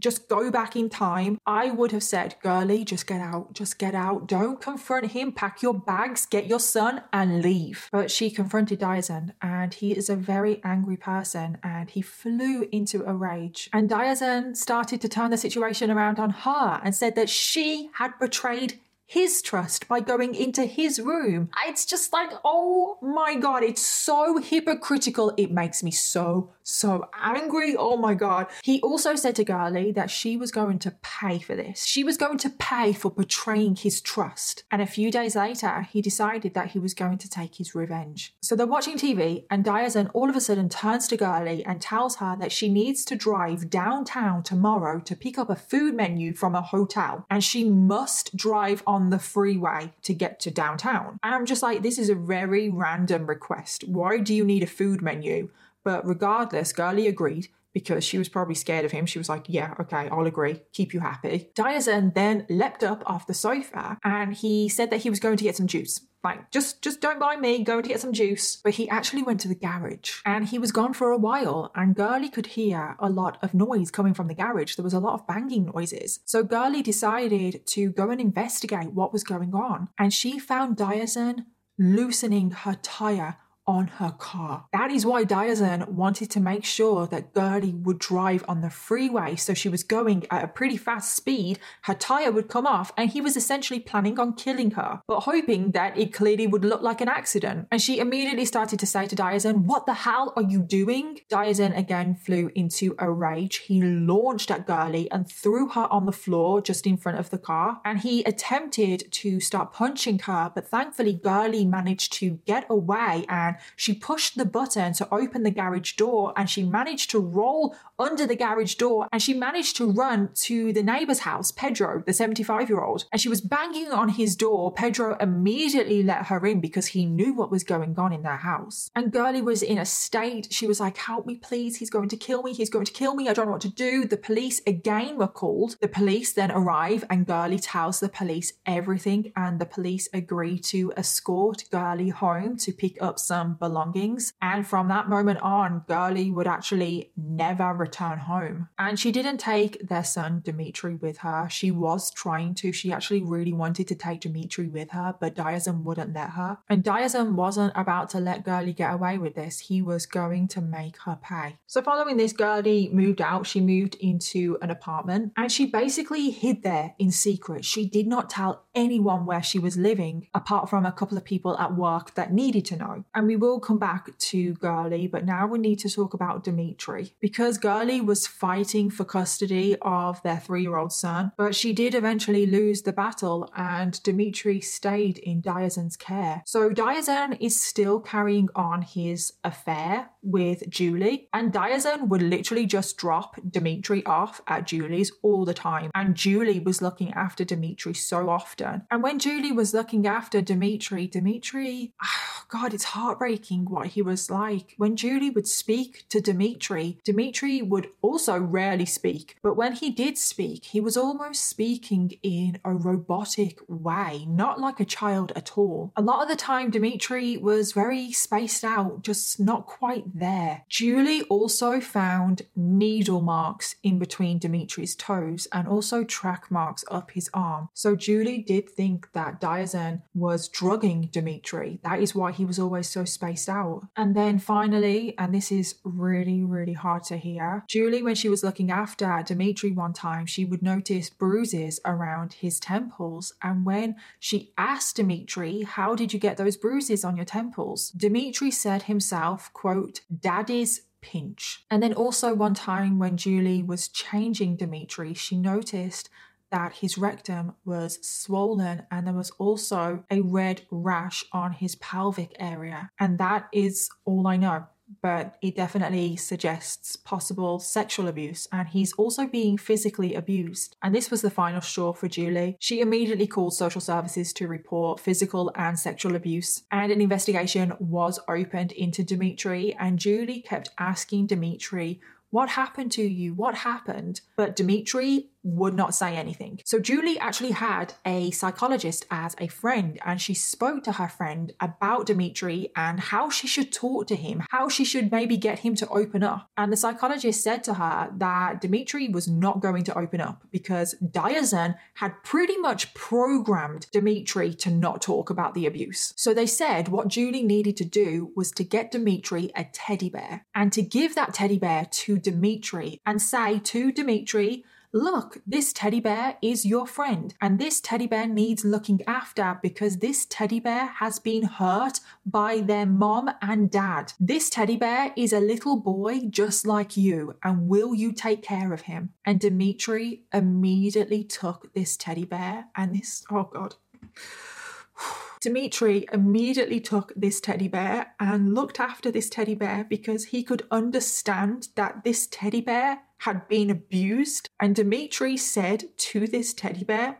just go back in time, I would have said, Girly, just get out, just get out. Don't confront him. Pack your bags, get your son and leave. But she confronted Diazien, and he is a very angry person, and he flew into a rage. And Diazien started to turn the situation around on her and said that she had betrayed his trust by going into his room. It's just like, oh my God, it's so hypocritical. It makes me so, so angry. Oh my God. He also said to Girly that she was going to pay for this. She was going to pay for betraying his trust. And a few days later, he decided that he was going to take his revenge. So they're watching T V, and Diazien all of a sudden turns to Girly and tells her that she needs to drive downtown tomorrow to pick up a food menu from a hotel, and she must drive on on the freeway to get to downtown. And I'm just like, this is a very random request. Why do you need a food menu? But regardless, Girly agreed, because she was probably scared of him. She was like, yeah, okay, I'll agree. Keep you happy. Diazien then leapt up off the sofa, and he said that he was going to get some juice. Like, just, just don't mind me, go to get some juice. But he actually went to the garage, and he was gone for a while, and Girly could hear a lot of noise coming from the garage. There was a lot of banging noises. So Girly decided to go and investigate what was going on, and she found Diazien loosening her tire on her car. That is why Diazien wanted to make sure that Girly would drive on the freeway. So she was going at a pretty fast speed, her tire would come off, and he was essentially planning on killing her, but hoping that it clearly would look like an accident. And she immediately started to say to Diazien, "What the hell are you doing?" Diazien again flew into a rage. He launched at Girly and threw her on the floor just in front of the car, and he attempted to start punching her, but thankfully Girly managed to get away, and she pushed the button to open the garage door, and she managed to roll under the garage door, and she managed to run to the neighbor's house, Pedro, the seventy-five-year-old, and she was banging on his door. Pedro immediately let her in because he knew what was going on in their house. And Girly was in a state. She was like, "Help me, please. He's going to kill me. He's going to kill me. I don't know what to do." The police again were called. The police then arrive, and Girly tells the police everything, and the police agree to escort Girly home to pick up some belongings. And from that moment on, Girly would actually never return home. And she didn't take their son Dimitri with her. She was trying to. She actually really wanted to take Dimitri with her, but Diazien wouldn't let her. And Diazien wasn't about to let Girly get away with this. He was going to make her pay. So following this, Girly moved out. She moved into an apartment, and she basically hid there in secret. She did not tell anyone where she was living, apart from a couple of people at work that needed to know. And we will come back to Girly, but now we need to talk about Dimitri, because Girly was fighting for custody of their three-year-old son, but she did eventually lose the battle, and Dimitri stayed in Diazien's care. So Diazien is still carrying on his affair with Julie, and Diazien would literally just drop Dimitri off at Julie's all the time, and Julie was looking after Dimitri so often. And when Julie was looking after Dimitri, Dimitri, oh God, it's heartbreaking what he was like. When Julie would speak to Dimitri, Dimitri would also rarely speak, but when he did speak, he was almost speaking in a robotic way, not like a child at all. A lot of the time, Dimitri was very spaced out, just not quite there. Julie also found needle marks in between Dimitri's toes and also track marks up his arm. So Julie did think that Diazien was drugging Dimitri. That is why he was always so spaced out. And then finally, and this is really, really hard to hear, Julie, when she was looking after Dimitri one time, she would notice bruises around his temples. And when she asked Dimitri, "How did you get those bruises on your temples?" Dimitri said himself, quote, "Daddy's pinch." And then also one time when Julie was changing Dimitri, she noticed that his rectum was swollen, and there was also a red rash on his pelvic area. And that is all I know, but it definitely suggests possible sexual abuse, and he's also being physically abused. And this was the final straw for Julie. She immediately called social services to report physical and sexual abuse, and an investigation was opened into Dimitri, and Julie kept asking Dimitri, "What happened to you? What happened?" But Dimitri would not say anything. So Julie actually had a psychologist as a friend, and she spoke to her friend about Dimitri and how she should talk to him, how she should maybe get him to open up. And the psychologist said to her that Dimitri was not going to open up because Diazien had pretty much programmed Dimitri to not talk about the abuse. So they said what Julie needed to do was to get Dimitri a teddy bear and to give that teddy bear to Dimitri and say to Dimitri, "Look, this teddy bear is your friend, and this teddy bear needs looking after because this teddy bear has been hurt by their mom and dad. This teddy bear is a little boy just like you, and will you take care of him?" And Dimitri immediately took this teddy bear and this, oh God. Dimitri immediately took this teddy bear and looked after this teddy bear because he could understand that this teddy bear had been abused. And Dimitri said to this teddy bear,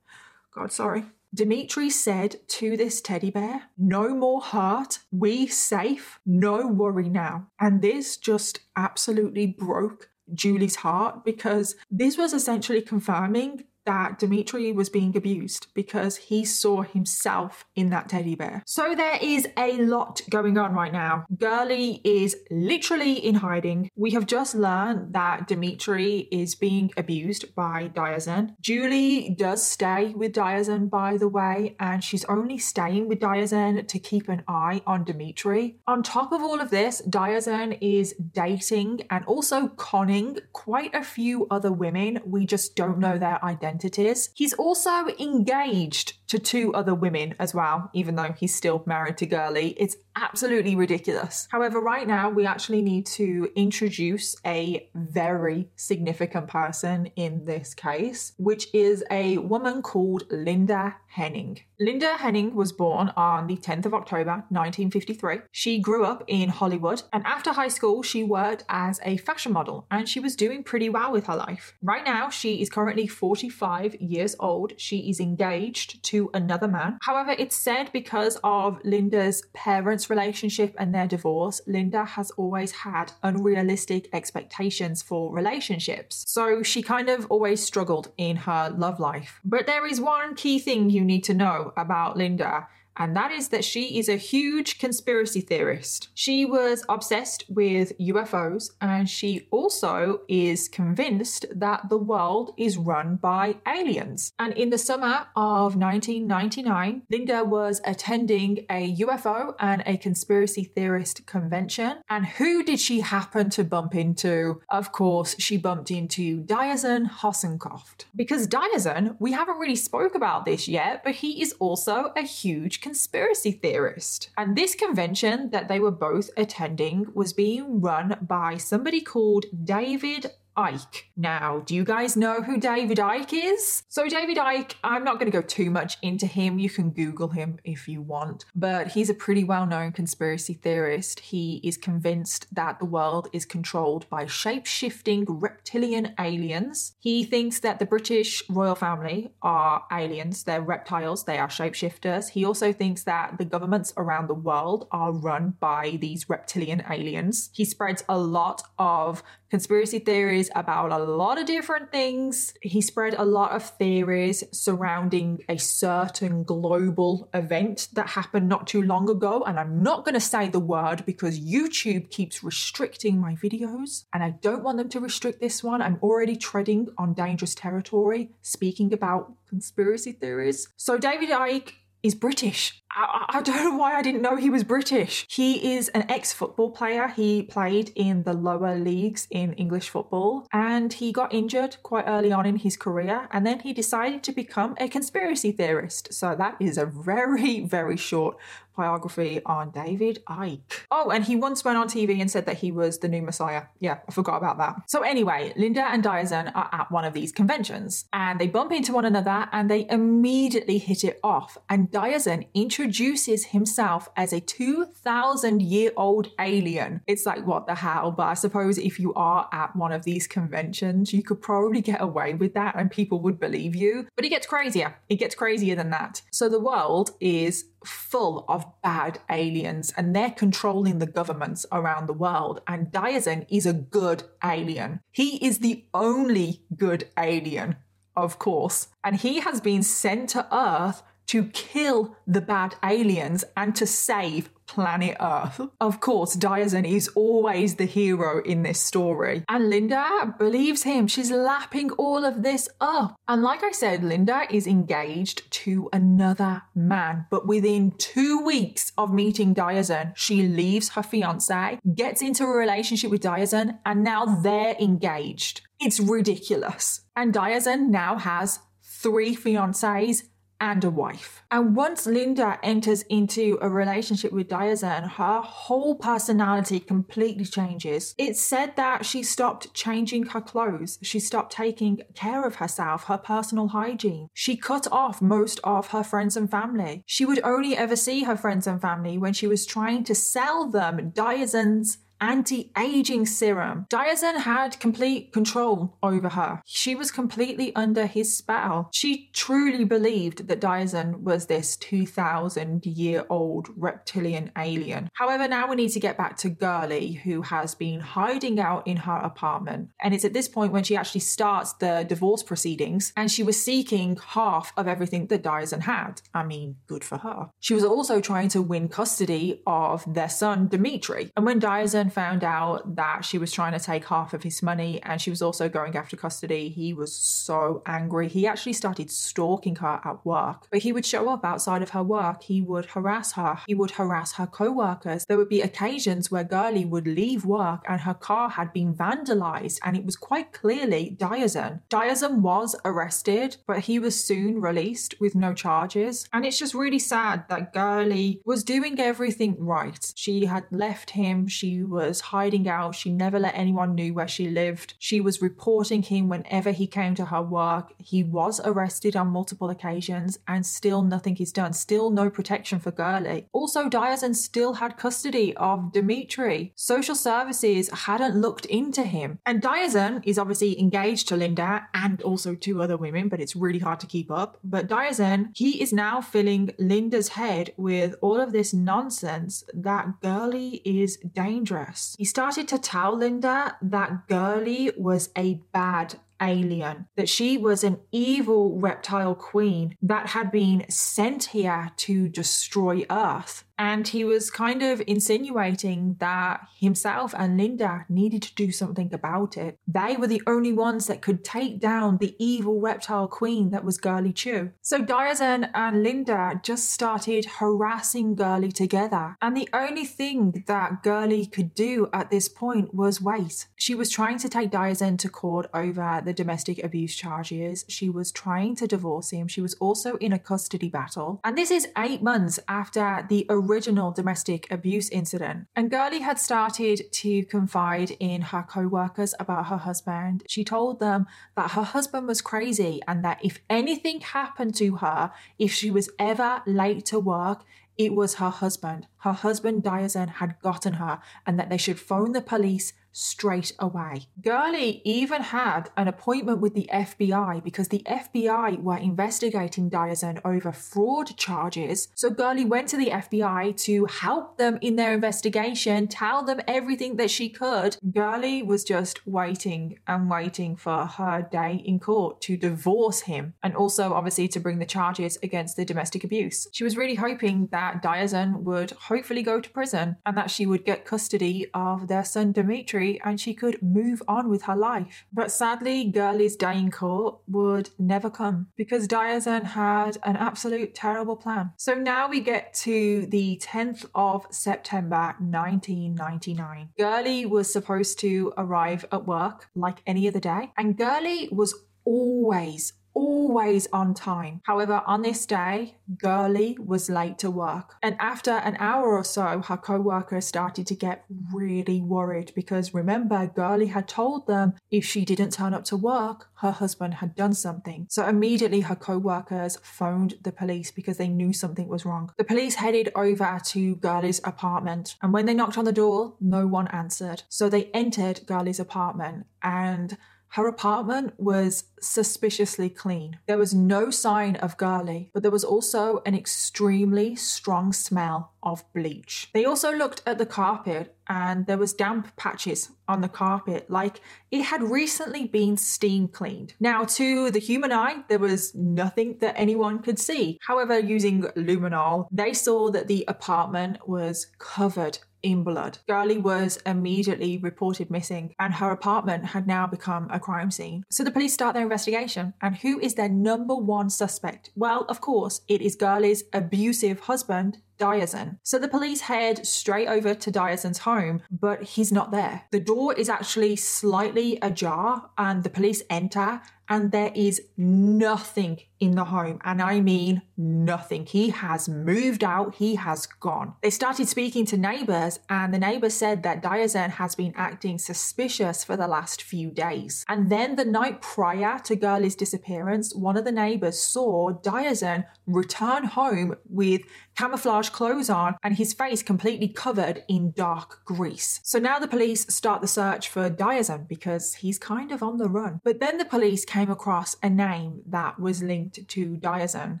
God, sorry. Dimitri said to this teddy bear, "No more hurt, we safe, no worry now." And this just absolutely broke Julie's heart because this was essentially confirming that Dimitri was being abused because he saw himself in that teddy bear. So there is a lot going on right now. Girly is literally in hiding. We have just learned that Dimitri is being abused by Diazien. Julie does stay with Diazien, by the way, and she's only staying with Diazien to keep an eye on Dimitri. On top of all of this, Diazien is dating and also conning quite a few other women. We just don't know their identities. He's also engaged to two other women as well, even though he's still married to Girly. It's absolutely ridiculous. However, right now we actually need to introduce a very significant person in this case, which is a woman called Linda Henning. Linda Henning was born on the tenth of October, nineteen fifty-three. She grew up in Hollywood, and after high school, she worked as a fashion model, and she was doing pretty well with her life. Right now, she is currently forty-five years old. She is engaged to another man. However, it's said because of Linda's parents' relationship and their divorce, Linda has always had unrealistic expectations for relationships. So she kind of always struggled in her love life. But there is one key thing you need to know about Linda, and that is that she is a huge conspiracy theorist. She was obsessed with U F Os, and she also is convinced that the world is run by aliens. And in the summer of nineteen ninety-nine, Linda was attending a U F O and a conspiracy theorist convention. And who did she happen to bump into? Of course, she bumped into Diazien Hossencofft. Because Diazien, we haven't really spoke about this yet, but he is also a huge conspiracy theorist. And this convention that they were both attending was being run by somebody called David Icke. Now, do you guys know who David Icke is? So David Icke, I'm not going to go too much into him. You can Google him if you want, but he's a pretty well-known conspiracy theorist. He is convinced that the world is controlled by shape-shifting reptilian aliens. He thinks that the British royal family are aliens. They're reptiles. They are shapeshifters. He also thinks that the governments around the world are run by these reptilian aliens. He spreads a lot of conspiracy theories about a lot of different things. He spread a lot of theories surrounding a certain global event that happened not too long ago. And I'm not going to say the word because YouTube keeps restricting my videos and I don't want them to restrict this one. I'm already treading on dangerous territory speaking about conspiracy theories. So David Icke is British. I, I don't know why I didn't know he was British. He is an ex-football player. He played in the lower leagues in English football, and he got injured quite early on in his career, and then he decided to become a conspiracy theorist. So that is a very, very short biography on David Icke. Oh, and he once went on T V and said that he was the new Messiah. Yeah, I forgot about that. So anyway, Linda and Diazien are at one of these conventions, and they bump into one another, and they immediately hit it off. And Diazien introduces himself as a two thousand year old alien. It's like, what the hell? But I suppose if you are at one of these conventions, you could probably get away with that and people would believe you. But it gets crazier. It gets crazier than that. So the world is full of bad aliens, and they're controlling the governments around the world. And Diazien is a good alien. He is the only good alien, of course. And he has been sent to Earth to kill the bad aliens and to save planet Earth. Of course, Diazien is always the hero in this story. And Linda believes him. She's lapping all of this up. And like I said, Linda is engaged to another man. But within two weeks of meeting Diazien, she leaves her fiancé, gets into a relationship with Diazien, and now they're engaged. It's ridiculous. And Diazien now has three fiancés and a wife. And once Linda enters into a relationship with Diazien, her whole personality completely changes. It's said that she stopped changing her clothes. She stopped taking care of herself, her personal hygiene. She cut off most of her friends and family. She would only ever see her friends and family when she was trying to sell them Diazien's anti-aging serum. Diazien had complete control over her. She was completely under his spell. She truly believed that Diazien was this two thousand year old reptilian alien. However, now we need to get back to Girly, who has been hiding out in her apartment. And it's at this point when she actually starts the divorce proceedings, and she was seeking half of everything that Diazien had. I mean, good for her. She was also trying to win custody of their son, Dimitri. And when Diazien found out that she was trying to take half of his money and she was also going after custody, he was so angry. He actually started stalking her at work, but he would show up outside of her work. He would harass her. He would harass her co-workers. There would be occasions where Girly would leave work and her car had been vandalized, and it was quite clearly Diazien. Diazien was arrested, but he was soon released with no charges. And it's just really sad that Girly was doing everything right. She had left him. She was hiding out. She never let anyone knew where she lived. She was reporting him whenever he came to her work. He was arrested on multiple occasions, and still nothing is done. Still no protection for Girly. Also, Diazien still had custody of Dimitri. Social services hadn't looked into him. And Diazien is obviously engaged to Linda and also two other women, but it's really hard to keep up. But Diazien, he is now filling Linda's head with all of this nonsense that Girly is dangerous. He started to tell Linda that Girly was a bad alien, that she was an evil reptile queen that had been sent here to destroy Earth. And he was kind of insinuating that himself and Linda needed to do something about it. They were the only ones that could take down the evil reptile queen that was Girly Chew. So Diazien and Linda just started harassing Girly together. And the only thing that Girly could do at this point was wait. She was trying to take Diazien to court over the domestic abuse charges. She was trying to divorce him. She was also in a custody battle. And this is eight months after the original original domestic abuse incident. And Girly had started to confide in her co-workers about her husband. She told them that her husband was crazy and that if anything happened to her, if she was ever late to work, it was her husband. Her husband, Diazien, had gotten her, and that they should phone the police straight away. Girly even had an appointment with the F B I because the F B I were investigating Diazien over fraud charges. So Girly went to the F B I to help them in their investigation, tell them everything that she could. Girly was just waiting and waiting for her day in court to divorce him, and also obviously to bring the charges against the domestic abuse. She was really hoping that Diazien would hopefully go to prison and that she would get custody of their son Dimitri, and she could move on with her life. But sadly, Girly's day in court would never come because Diazien had an absolute terrible plan. So now we get to the tenth of September, nineteen ninety-nine. Girly was supposed to arrive at work like any other day, and Girly was always, always on time. However, on this day, Girly was late to work. And after an hour or so, her co-worker started to get really worried because remember, Girly had told them if she didn't turn up to work, her husband had done something. So immediately her co-workers phoned the police because they knew something was wrong. The police headed over to Girly's apartment, and when they knocked on the door, no one answered. So they entered Girly's apartment, and her apartment was suspiciously clean. There was no sign of Girly, but there was also an extremely strong smell of bleach. They also looked at the carpet, and there was damp patches on the carpet, like it had recently been steam cleaned. Now, to the human eye, there was nothing that anyone could see. However, using luminol, they saw that the apartment was covered in blood. Girly was immediately reported missing, and her apartment had now become a crime scene. So the police start their investigation, and who is their number one suspect? Well, of course, it is Girly's abusive husband, Diazien. So the police head straight over to Diazien's home, but he's not there. The door is actually slightly ajar, and the police enter, and there is nothing in the home. And I mean nothing. He has moved out. He has gone. They started speaking to neighbors, and the neighbor said that Diazien has been acting suspicious for the last few days. And then the night prior to Girly's disappearance, one of the neighbors saw Diazien return home with camouflage clothes on and his face completely covered in dark grease. So now the police start the search for Diazien because he's kind of on the run. But then the police came across a name that was linked to Diazien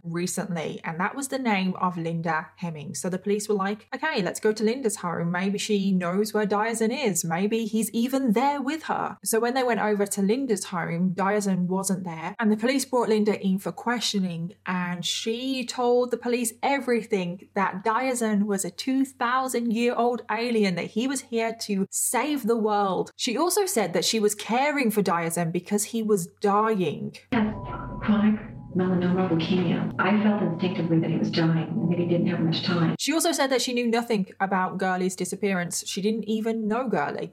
recently, and that was the name of Linda Henning. So the police were like, okay, let's go to Linda's home. Maybe she knows where Diazien is. Maybe he's even there with her. So when they went over to Linda's home, Diazien wasn't there, and the police brought Linda in for questioning, and she told the police everything that Diazien was a two thousand year old alien, that he was here to save the world. She also said that she was caring for Diazien because he was dying. Yes, chronic melanoma leukemia. I felt instinctively that he was dying and that he didn't have much time. She also said that she knew nothing about Girly's disappearance. She didn't even know Girly.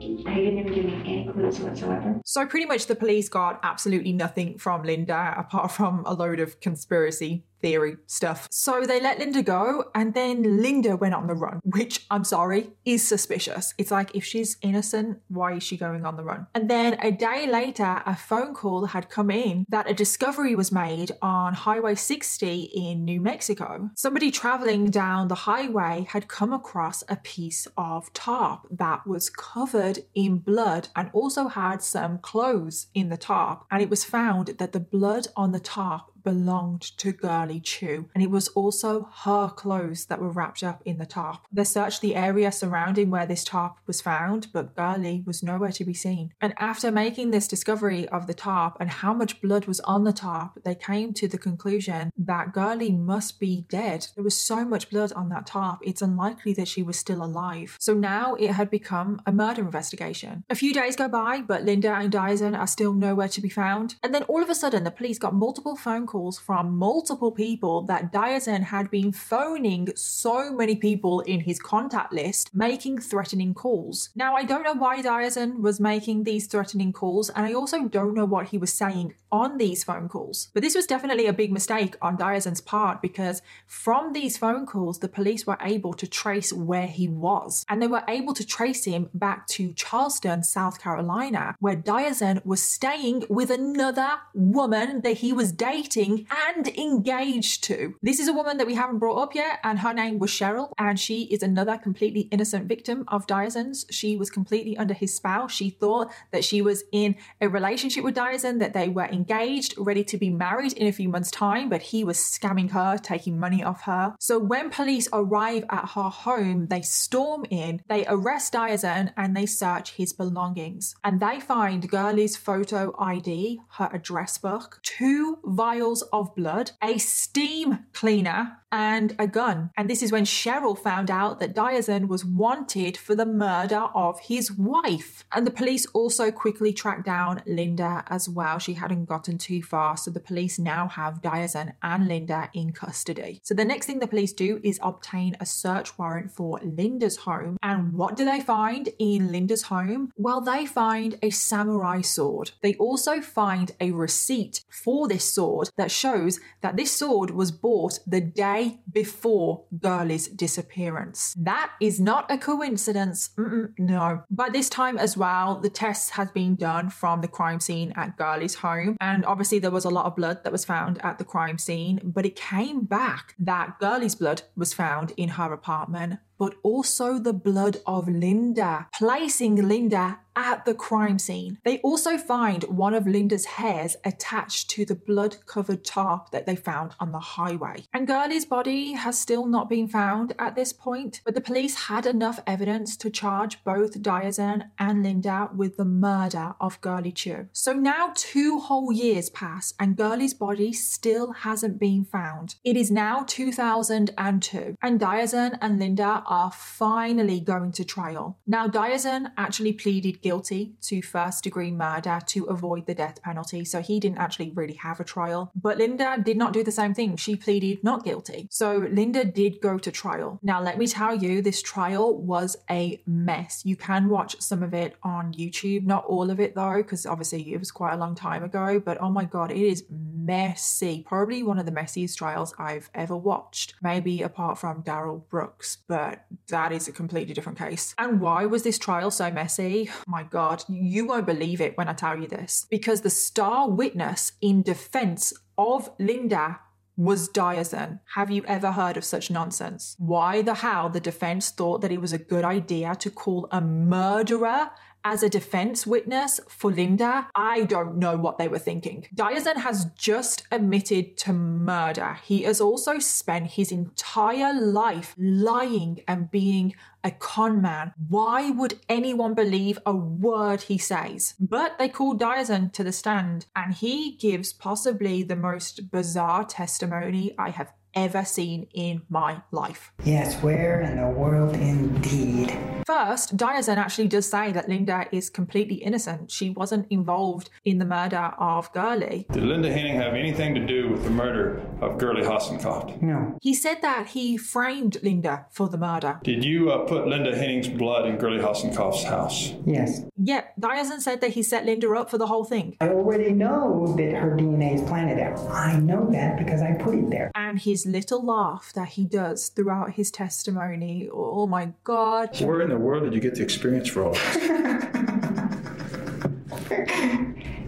He didn't even give me any clues whatsoever. So pretty much the police got absolutely nothing from Linda apart from a load of conspiracy theory stuff. So they let Linda go, and then Linda went on the run, which, I'm sorry, is suspicious. It's like, if she's innocent, why is she going on the run? And then a day later, a phone call had come in that a discovery was made on Highway sixty in New Mexico. Somebody traveling down the highway had come across a piece of tarp that was covered in blood and also had some clothes in the tarp, and it was found that the blood on the tarp belonged to Girly Chew, and it was also her clothes that were wrapped up in the tarp. They searched the area surrounding where this tarp was found, but Girly was nowhere to be seen. And after making this discovery of the tarp and how much blood was on the tarp, they came to the conclusion that Girly must be dead. There was so much blood on that tarp, it's unlikely that she was still alive. So now it had become a murder investigation. A few days go by, but Linda and Diazien are still nowhere to be found. And then all of a sudden, the police got multiple phone calls from multiple people that Diazien had been phoning so many people in his contact list, making threatening calls. Now, I don't know why Diazien was making these threatening calls, and I also don't know what he was saying on these phone calls. But this was definitely a big mistake on Diazien's part, because from these phone calls, the police were able to trace where he was, and they were able to trace him back to Charleston, South Carolina, where Diazien was staying with another woman that he was dating and engaged to. This is a woman that we haven't brought up yet, and her name was Cheryl, and she is another completely innocent victim of Diazien's. She was completely under his spell. She thought that she was in a relationship with Diazien, that they were engaged, ready to be married in a few months' time, but he was scamming her, taking money off her. So when police arrive at her home, they storm in, they arrest Diazien, and they search his belongings. And they find Girly's photo I D, her address book, two vials of blood, a steam cleaner, and a gun. And this is when Cheryl found out that Diazien was wanted for the murder of his wife. And the police also quickly tracked down Linda as well. She hadn't gotten too far, so the police now have Diazien and Linda in custody. So the next thing the police do is obtain a search warrant for Linda's home. And what do they find in Linda's home? Well, they find a samurai sword. They also find a receipt for this sword that shows that this sword was bought the day before Girly's disappearance. That is not a coincidence. Mm-mm, no. By this time as well, the tests had been done from the crime scene at Girly's home, and obviously there was a lot of blood that was found at the crime scene, but it came back that Girly's blood was found in her apartment, but also the blood of Linda, placing Linda at the crime scene. They also find one of Linda's hairs attached to the blood-covered tarp that they found on the highway. And Girly's body has still not been found at this point, but the police had enough evidence to charge both Diazien and Linda with the murder of Girly Chew. So now two whole years pass and Girly's body still hasn't been found. It is now two thousand two, and Diazien and Linda are finally going to trial. Now, Diazien actually pleaded guilty to first-degree murder to avoid the death penalty, so he didn't actually really have a trial. But Linda did not do the same thing. She pleaded not guilty. So Linda did go to trial. Now, let me tell you, this trial was a mess. You can watch some of it on YouTube. Not all of it, though, because obviously it was quite a long time ago. But oh my God, it is messy. Probably one of the messiest trials I've ever watched. Maybe apart from Daryl Brooks, but that is a completely different case. And why was this trial so messy? My God, you won't believe it when I tell you this. Because the star witness in defense of Linda was Diazien. Have you ever heard of such nonsense? Why the hell the defense thought that it was a good idea to call a murderer as a defense witness for Linda, I don't know what they were thinking. Diazien has just admitted to murder. He has also spent his entire life lying and being a con man. Why would anyone believe a word he says? But they called Diazien to the stand, and he gives possibly the most bizarre testimony I have ever seen in my life. Yes, where in the world indeed. First, Diazien actually does say that Linda is completely innocent. She wasn't involved in the murder of Girly. Did Linda Henning have anything to do with the murder of Girly Hossencofft? No. He said that he framed Linda for the murder. Did you uh, put Linda Henning's blood in Girly Hossencofft's house? Yes. Yeah, Diazien said that he set Linda up for the whole thing. I already know that her D N A is planted there. I know that because I put it there. And his little laugh that he does throughout his testimony. Oh my God. Where in the world did you get the experience for all this?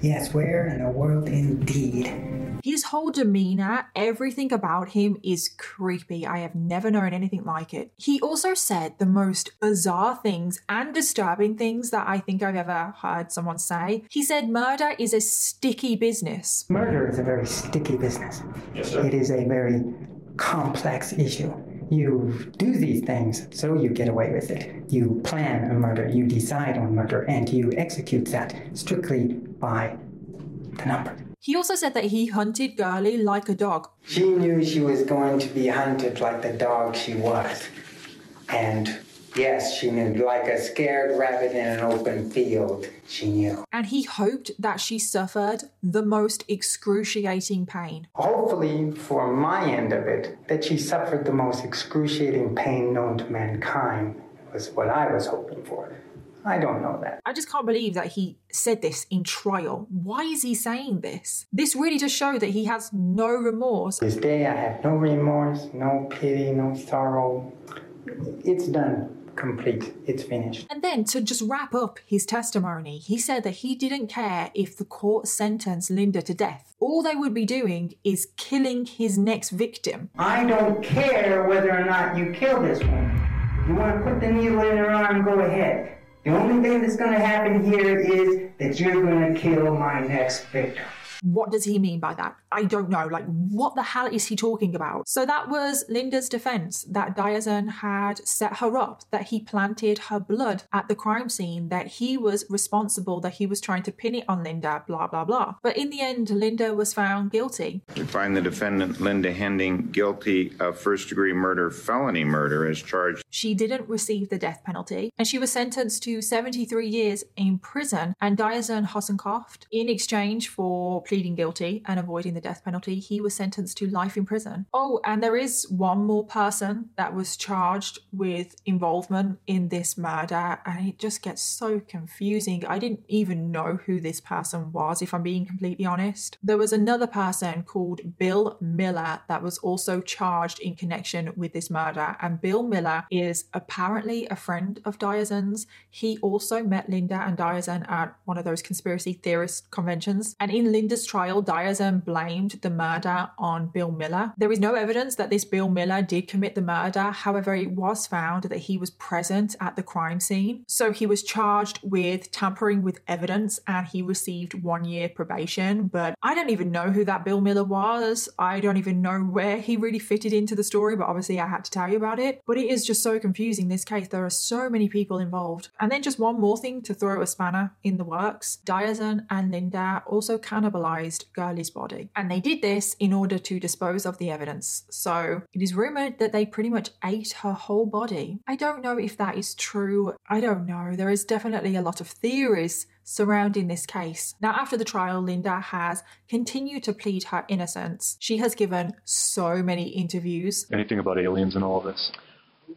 Yes, where in the world indeed. His whole demeanor, everything about him is creepy. I have never known anything like it. He also said the most bizarre things and disturbing things that I think I've ever heard someone say. He said murder is a sticky business. Murder is a very sticky business. Yes, sir. It is a very complex issue. You do these things so you get away with it. You plan a murder, you decide on murder, and you execute that strictly by the number. He also said that he hunted Girly like a dog. She knew she was going to be hunted like the dog she was. And yes, she knew, like a scared rabbit in an open field, she knew. And he hoped that she suffered the most excruciating pain. Hopefully, for my end of it, that she suffered the most excruciating pain known to mankind was what I was hoping for. I don't know that. I just can't believe that he said this in trial. Why is he saying this? This really does show that he has no remorse. This day I have no remorse, no pity, no sorrow. It's done. Complete. It's finished. And then to just wrap up his testimony, he said that he didn't care if the court sentenced Linda to death. All they would be doing is killing his next victim. I don't care whether or not you kill this one. You want to put the needle in her arm, go ahead. The only thing that's going to happen here is that you're going to kill my next victim. What does he mean by that? I don't know. Like, what the hell is he talking about? So that was Linda's defense, that Diazien had set her up, that he planted her blood at the crime scene, that he was responsible, that he was trying to pin it on Linda, blah, blah, blah. But in the end, Linda was found guilty. We find the defendant, Linda Henning, guilty of first-degree murder, felony murder as charged. She didn't receive the death penalty, and she was sentenced to seventy-three years in prison. And Diazien Hossencofft, in exchange for pleading guilty and avoiding the death penalty, he was sentenced to life in prison. Oh, and there is one more person that was charged with involvement in this murder, and it just gets so confusing. I didn't even know who this person was, if I'm being completely honest. There was another person called Bill Miller that was also charged in connection with this murder, and Bill Miller is apparently a friend of Diazien's. He also met Linda and Diazien at one of those conspiracy theorist conventions, and in Linda's trial, Diazien blamed the murder on Bill Miller. There is no evidence that this Bill Miller did commit the murder. However, it was found that he was present at the crime scene. So he was charged with tampering with evidence, and he received one year probation. But I don't even know who that Bill Miller was. I don't even know where he really fitted into the story, but obviously I had to tell you about it. But it is just so confusing, this case. There are so many people involved. And then just one more thing to throw a spanner in the works. Diazien and Linda also cannibalized analysed Girly's body. And they did this in order to dispose of the evidence. So it is rumoured that they pretty much ate her whole body. I don't know if that is true. I don't know. There is definitely a lot of theories surrounding this case. Now, after the trial, Linda has continued to plead her innocence. She has given so many interviews. Anything about aliens in all of this?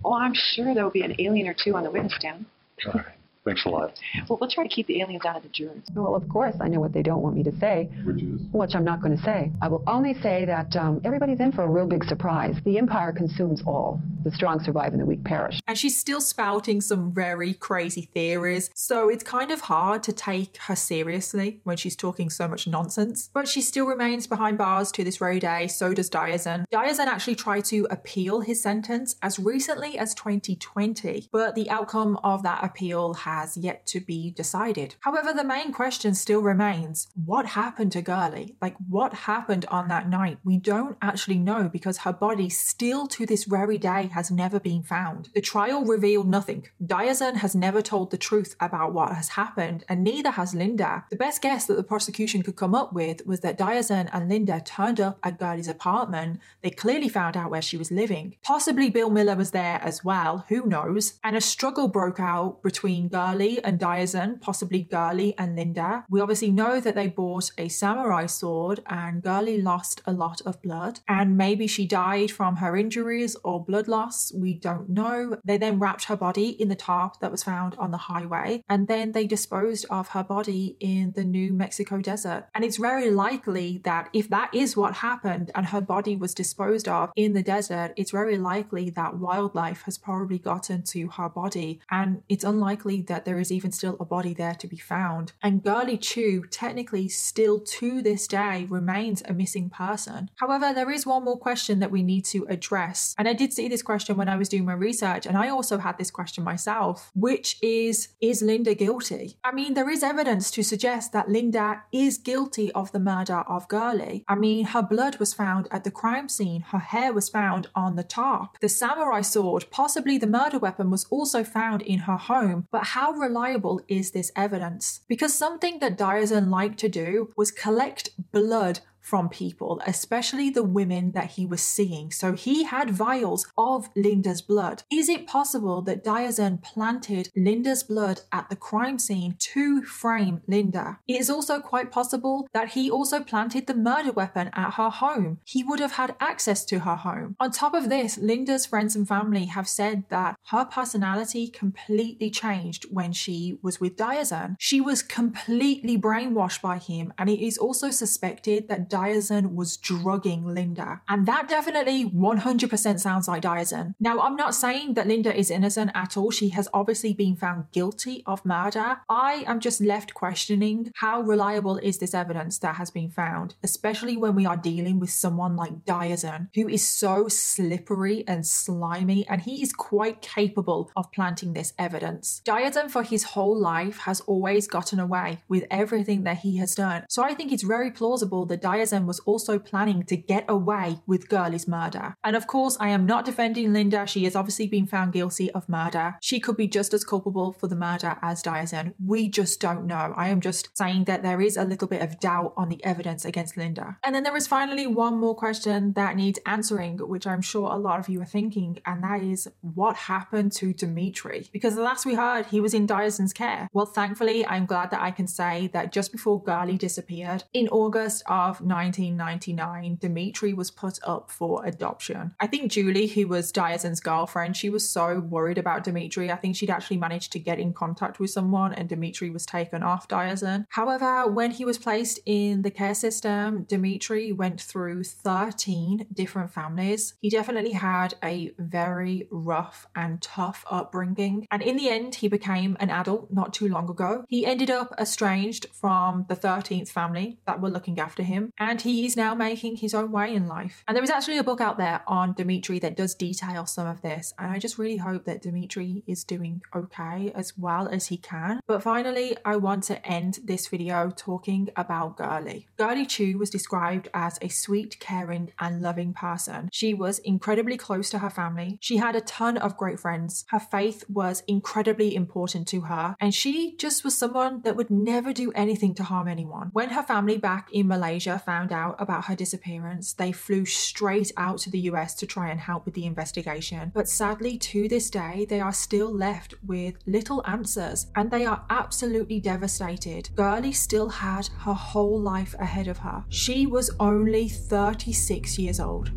Oh, I'm sure there will be an alien or two on the witness stand. All right. Thanks a lot. Well, we'll try to keep the aliens out of the jurors. Well, of course, I know what they don't want me to say, which is, which I'm not going to say. I will only say that um, everybody's in for a real big surprise. The empire consumes all. The strong survive and the weak perish. And she's still spouting some very crazy theories, so it's kind of hard to take her seriously when she's talking so much nonsense. But she still remains behind bars to this very day, so does Diazien. Diazien actually tried to appeal his sentence as recently as twenty twenty, but the outcome of that appeal has has yet to be decided. However, the main question still remains, what happened to Girly? Like, what happened on that night? We don't actually know because her body still to this very day has never been found. The trial revealed nothing. Diazien has never told the truth about what has happened, and neither has Linda. The best guess that the prosecution could come up with was that Diazien and Linda turned up at Girly's apartment. They clearly found out where she was living. Possibly Bill Miller was there as well, who knows? And a struggle broke out between Girly Girly and Diazien, possibly Girly and Linda. We obviously know that they bought a samurai sword and Girly lost a lot of blood, and maybe she died from her injuries or blood loss. We don't know. They then wrapped her body in the tarp that was found on the highway, and then they disposed of her body in the New Mexico desert. And it's very likely that if that is what happened and her body was disposed of in the desert, it's very likely that wildlife has probably gotten to her body, and it's unlikely that that there is even still a body there to be found. And Girly Chew technically still to this day remains a missing person. However, there is one more question that we need to address. And I did see this question when I was doing my research, and I also had this question myself, which is, is Linda guilty? I mean, there is evidence to suggest that Linda is guilty of the murder of Girly. I mean, her blood was found at the crime scene. Her hair was found on the tarp. The samurai sword, possibly the murder weapon, was also found in her home. But how How reliable is this evidence? Because something that Diazien liked to do was collect blood from people, especially the women that he was seeing. So he had vials of Linda's blood. Is it possible that Diazien planted Linda's blood at the crime scene to frame Linda? It is also quite possible that he also planted the murder weapon at her home. He would have had access to her home. On top of this, Linda's friends and family have said that her personality completely changed when she was with Diazien. She was completely brainwashed by him, and it is also suspected that Diazien was drugging Linda. And that definitely one hundred percent sounds like Diazien. Now, I'm not saying that Linda is innocent at all. She has obviously been found guilty of murder. I am just left questioning how reliable is this evidence that has been found, especially when we are dealing with someone like Diazien, who is so slippery and slimy, and he is quite capable of planting this evidence. Diazien, for his whole life, has always gotten away with everything that he has done. So I think it's very plausible that Diazien was also planning to get away with Girly's murder. And of course, I am not defending Linda. She has obviously been found guilty of murder. She could be just as culpable for the murder as Diazien. We just don't know. I am just saying that there is a little bit of doubt on the evidence against Linda. And then there is finally one more question that needs answering, which I'm sure a lot of you are thinking, and that is, what happened to Dimitri? Because the last we heard, he was in Diazien's care. Well, thankfully, I'm glad that I can say that just before Girly disappeared, in August of nineteen ninety-nine, Dimitri was put up for adoption. I think Julie, who was Diazien's girlfriend, she was so worried about Dimitri. I think she'd actually managed to get in contact with someone, and Dimitri was taken off Diazien. However, when he was placed in the care system, Dimitri went through thirteen different families. He definitely had a very rough and tough upbringing. And in the end, he became an adult not too long ago. He ended up estranged from the thirteenth family that were looking after him. and he is now making his own way in life. And there is actually a book out there on Dimitri that does detail some of this, and I just really hope that Dimitri is doing okay as well as he can. But finally, I want to end this video talking about Girly. Girly Chew was described as a sweet, caring, and loving person. She was incredibly close to her family. She had a ton of great friends. Her faith was incredibly important to her, and she just was someone that would never do anything to harm anyone. When her family back in Malaysia found out about her disappearance, they flew straight out to the U S to try and help with the investigation. But sadly, to this day, they are still left with little answers, and they are absolutely devastated. Girly still had her whole life ahead of her. She was only thirty-six years old.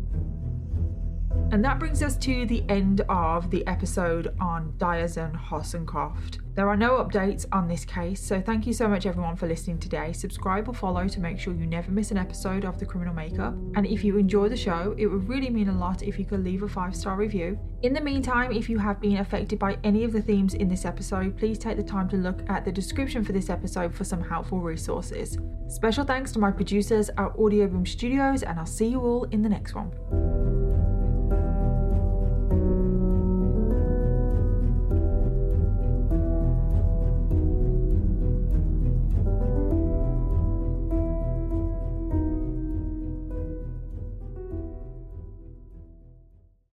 And that brings us to the end of the episode on Diazien Hossencofft. There are no updates on this case, so thank you so much everyone for listening today. Subscribe or follow to make sure you never miss an episode of The Criminal Makeup. And if you enjoy the show, it would really mean a lot if you could leave a five-star review. In the meantime, if you have been affected by any of the themes in this episode, please take the time to look at the description for this episode for some helpful resources. Special thanks to my producers, our Audio Boom Studios, and I'll see you all in the next one.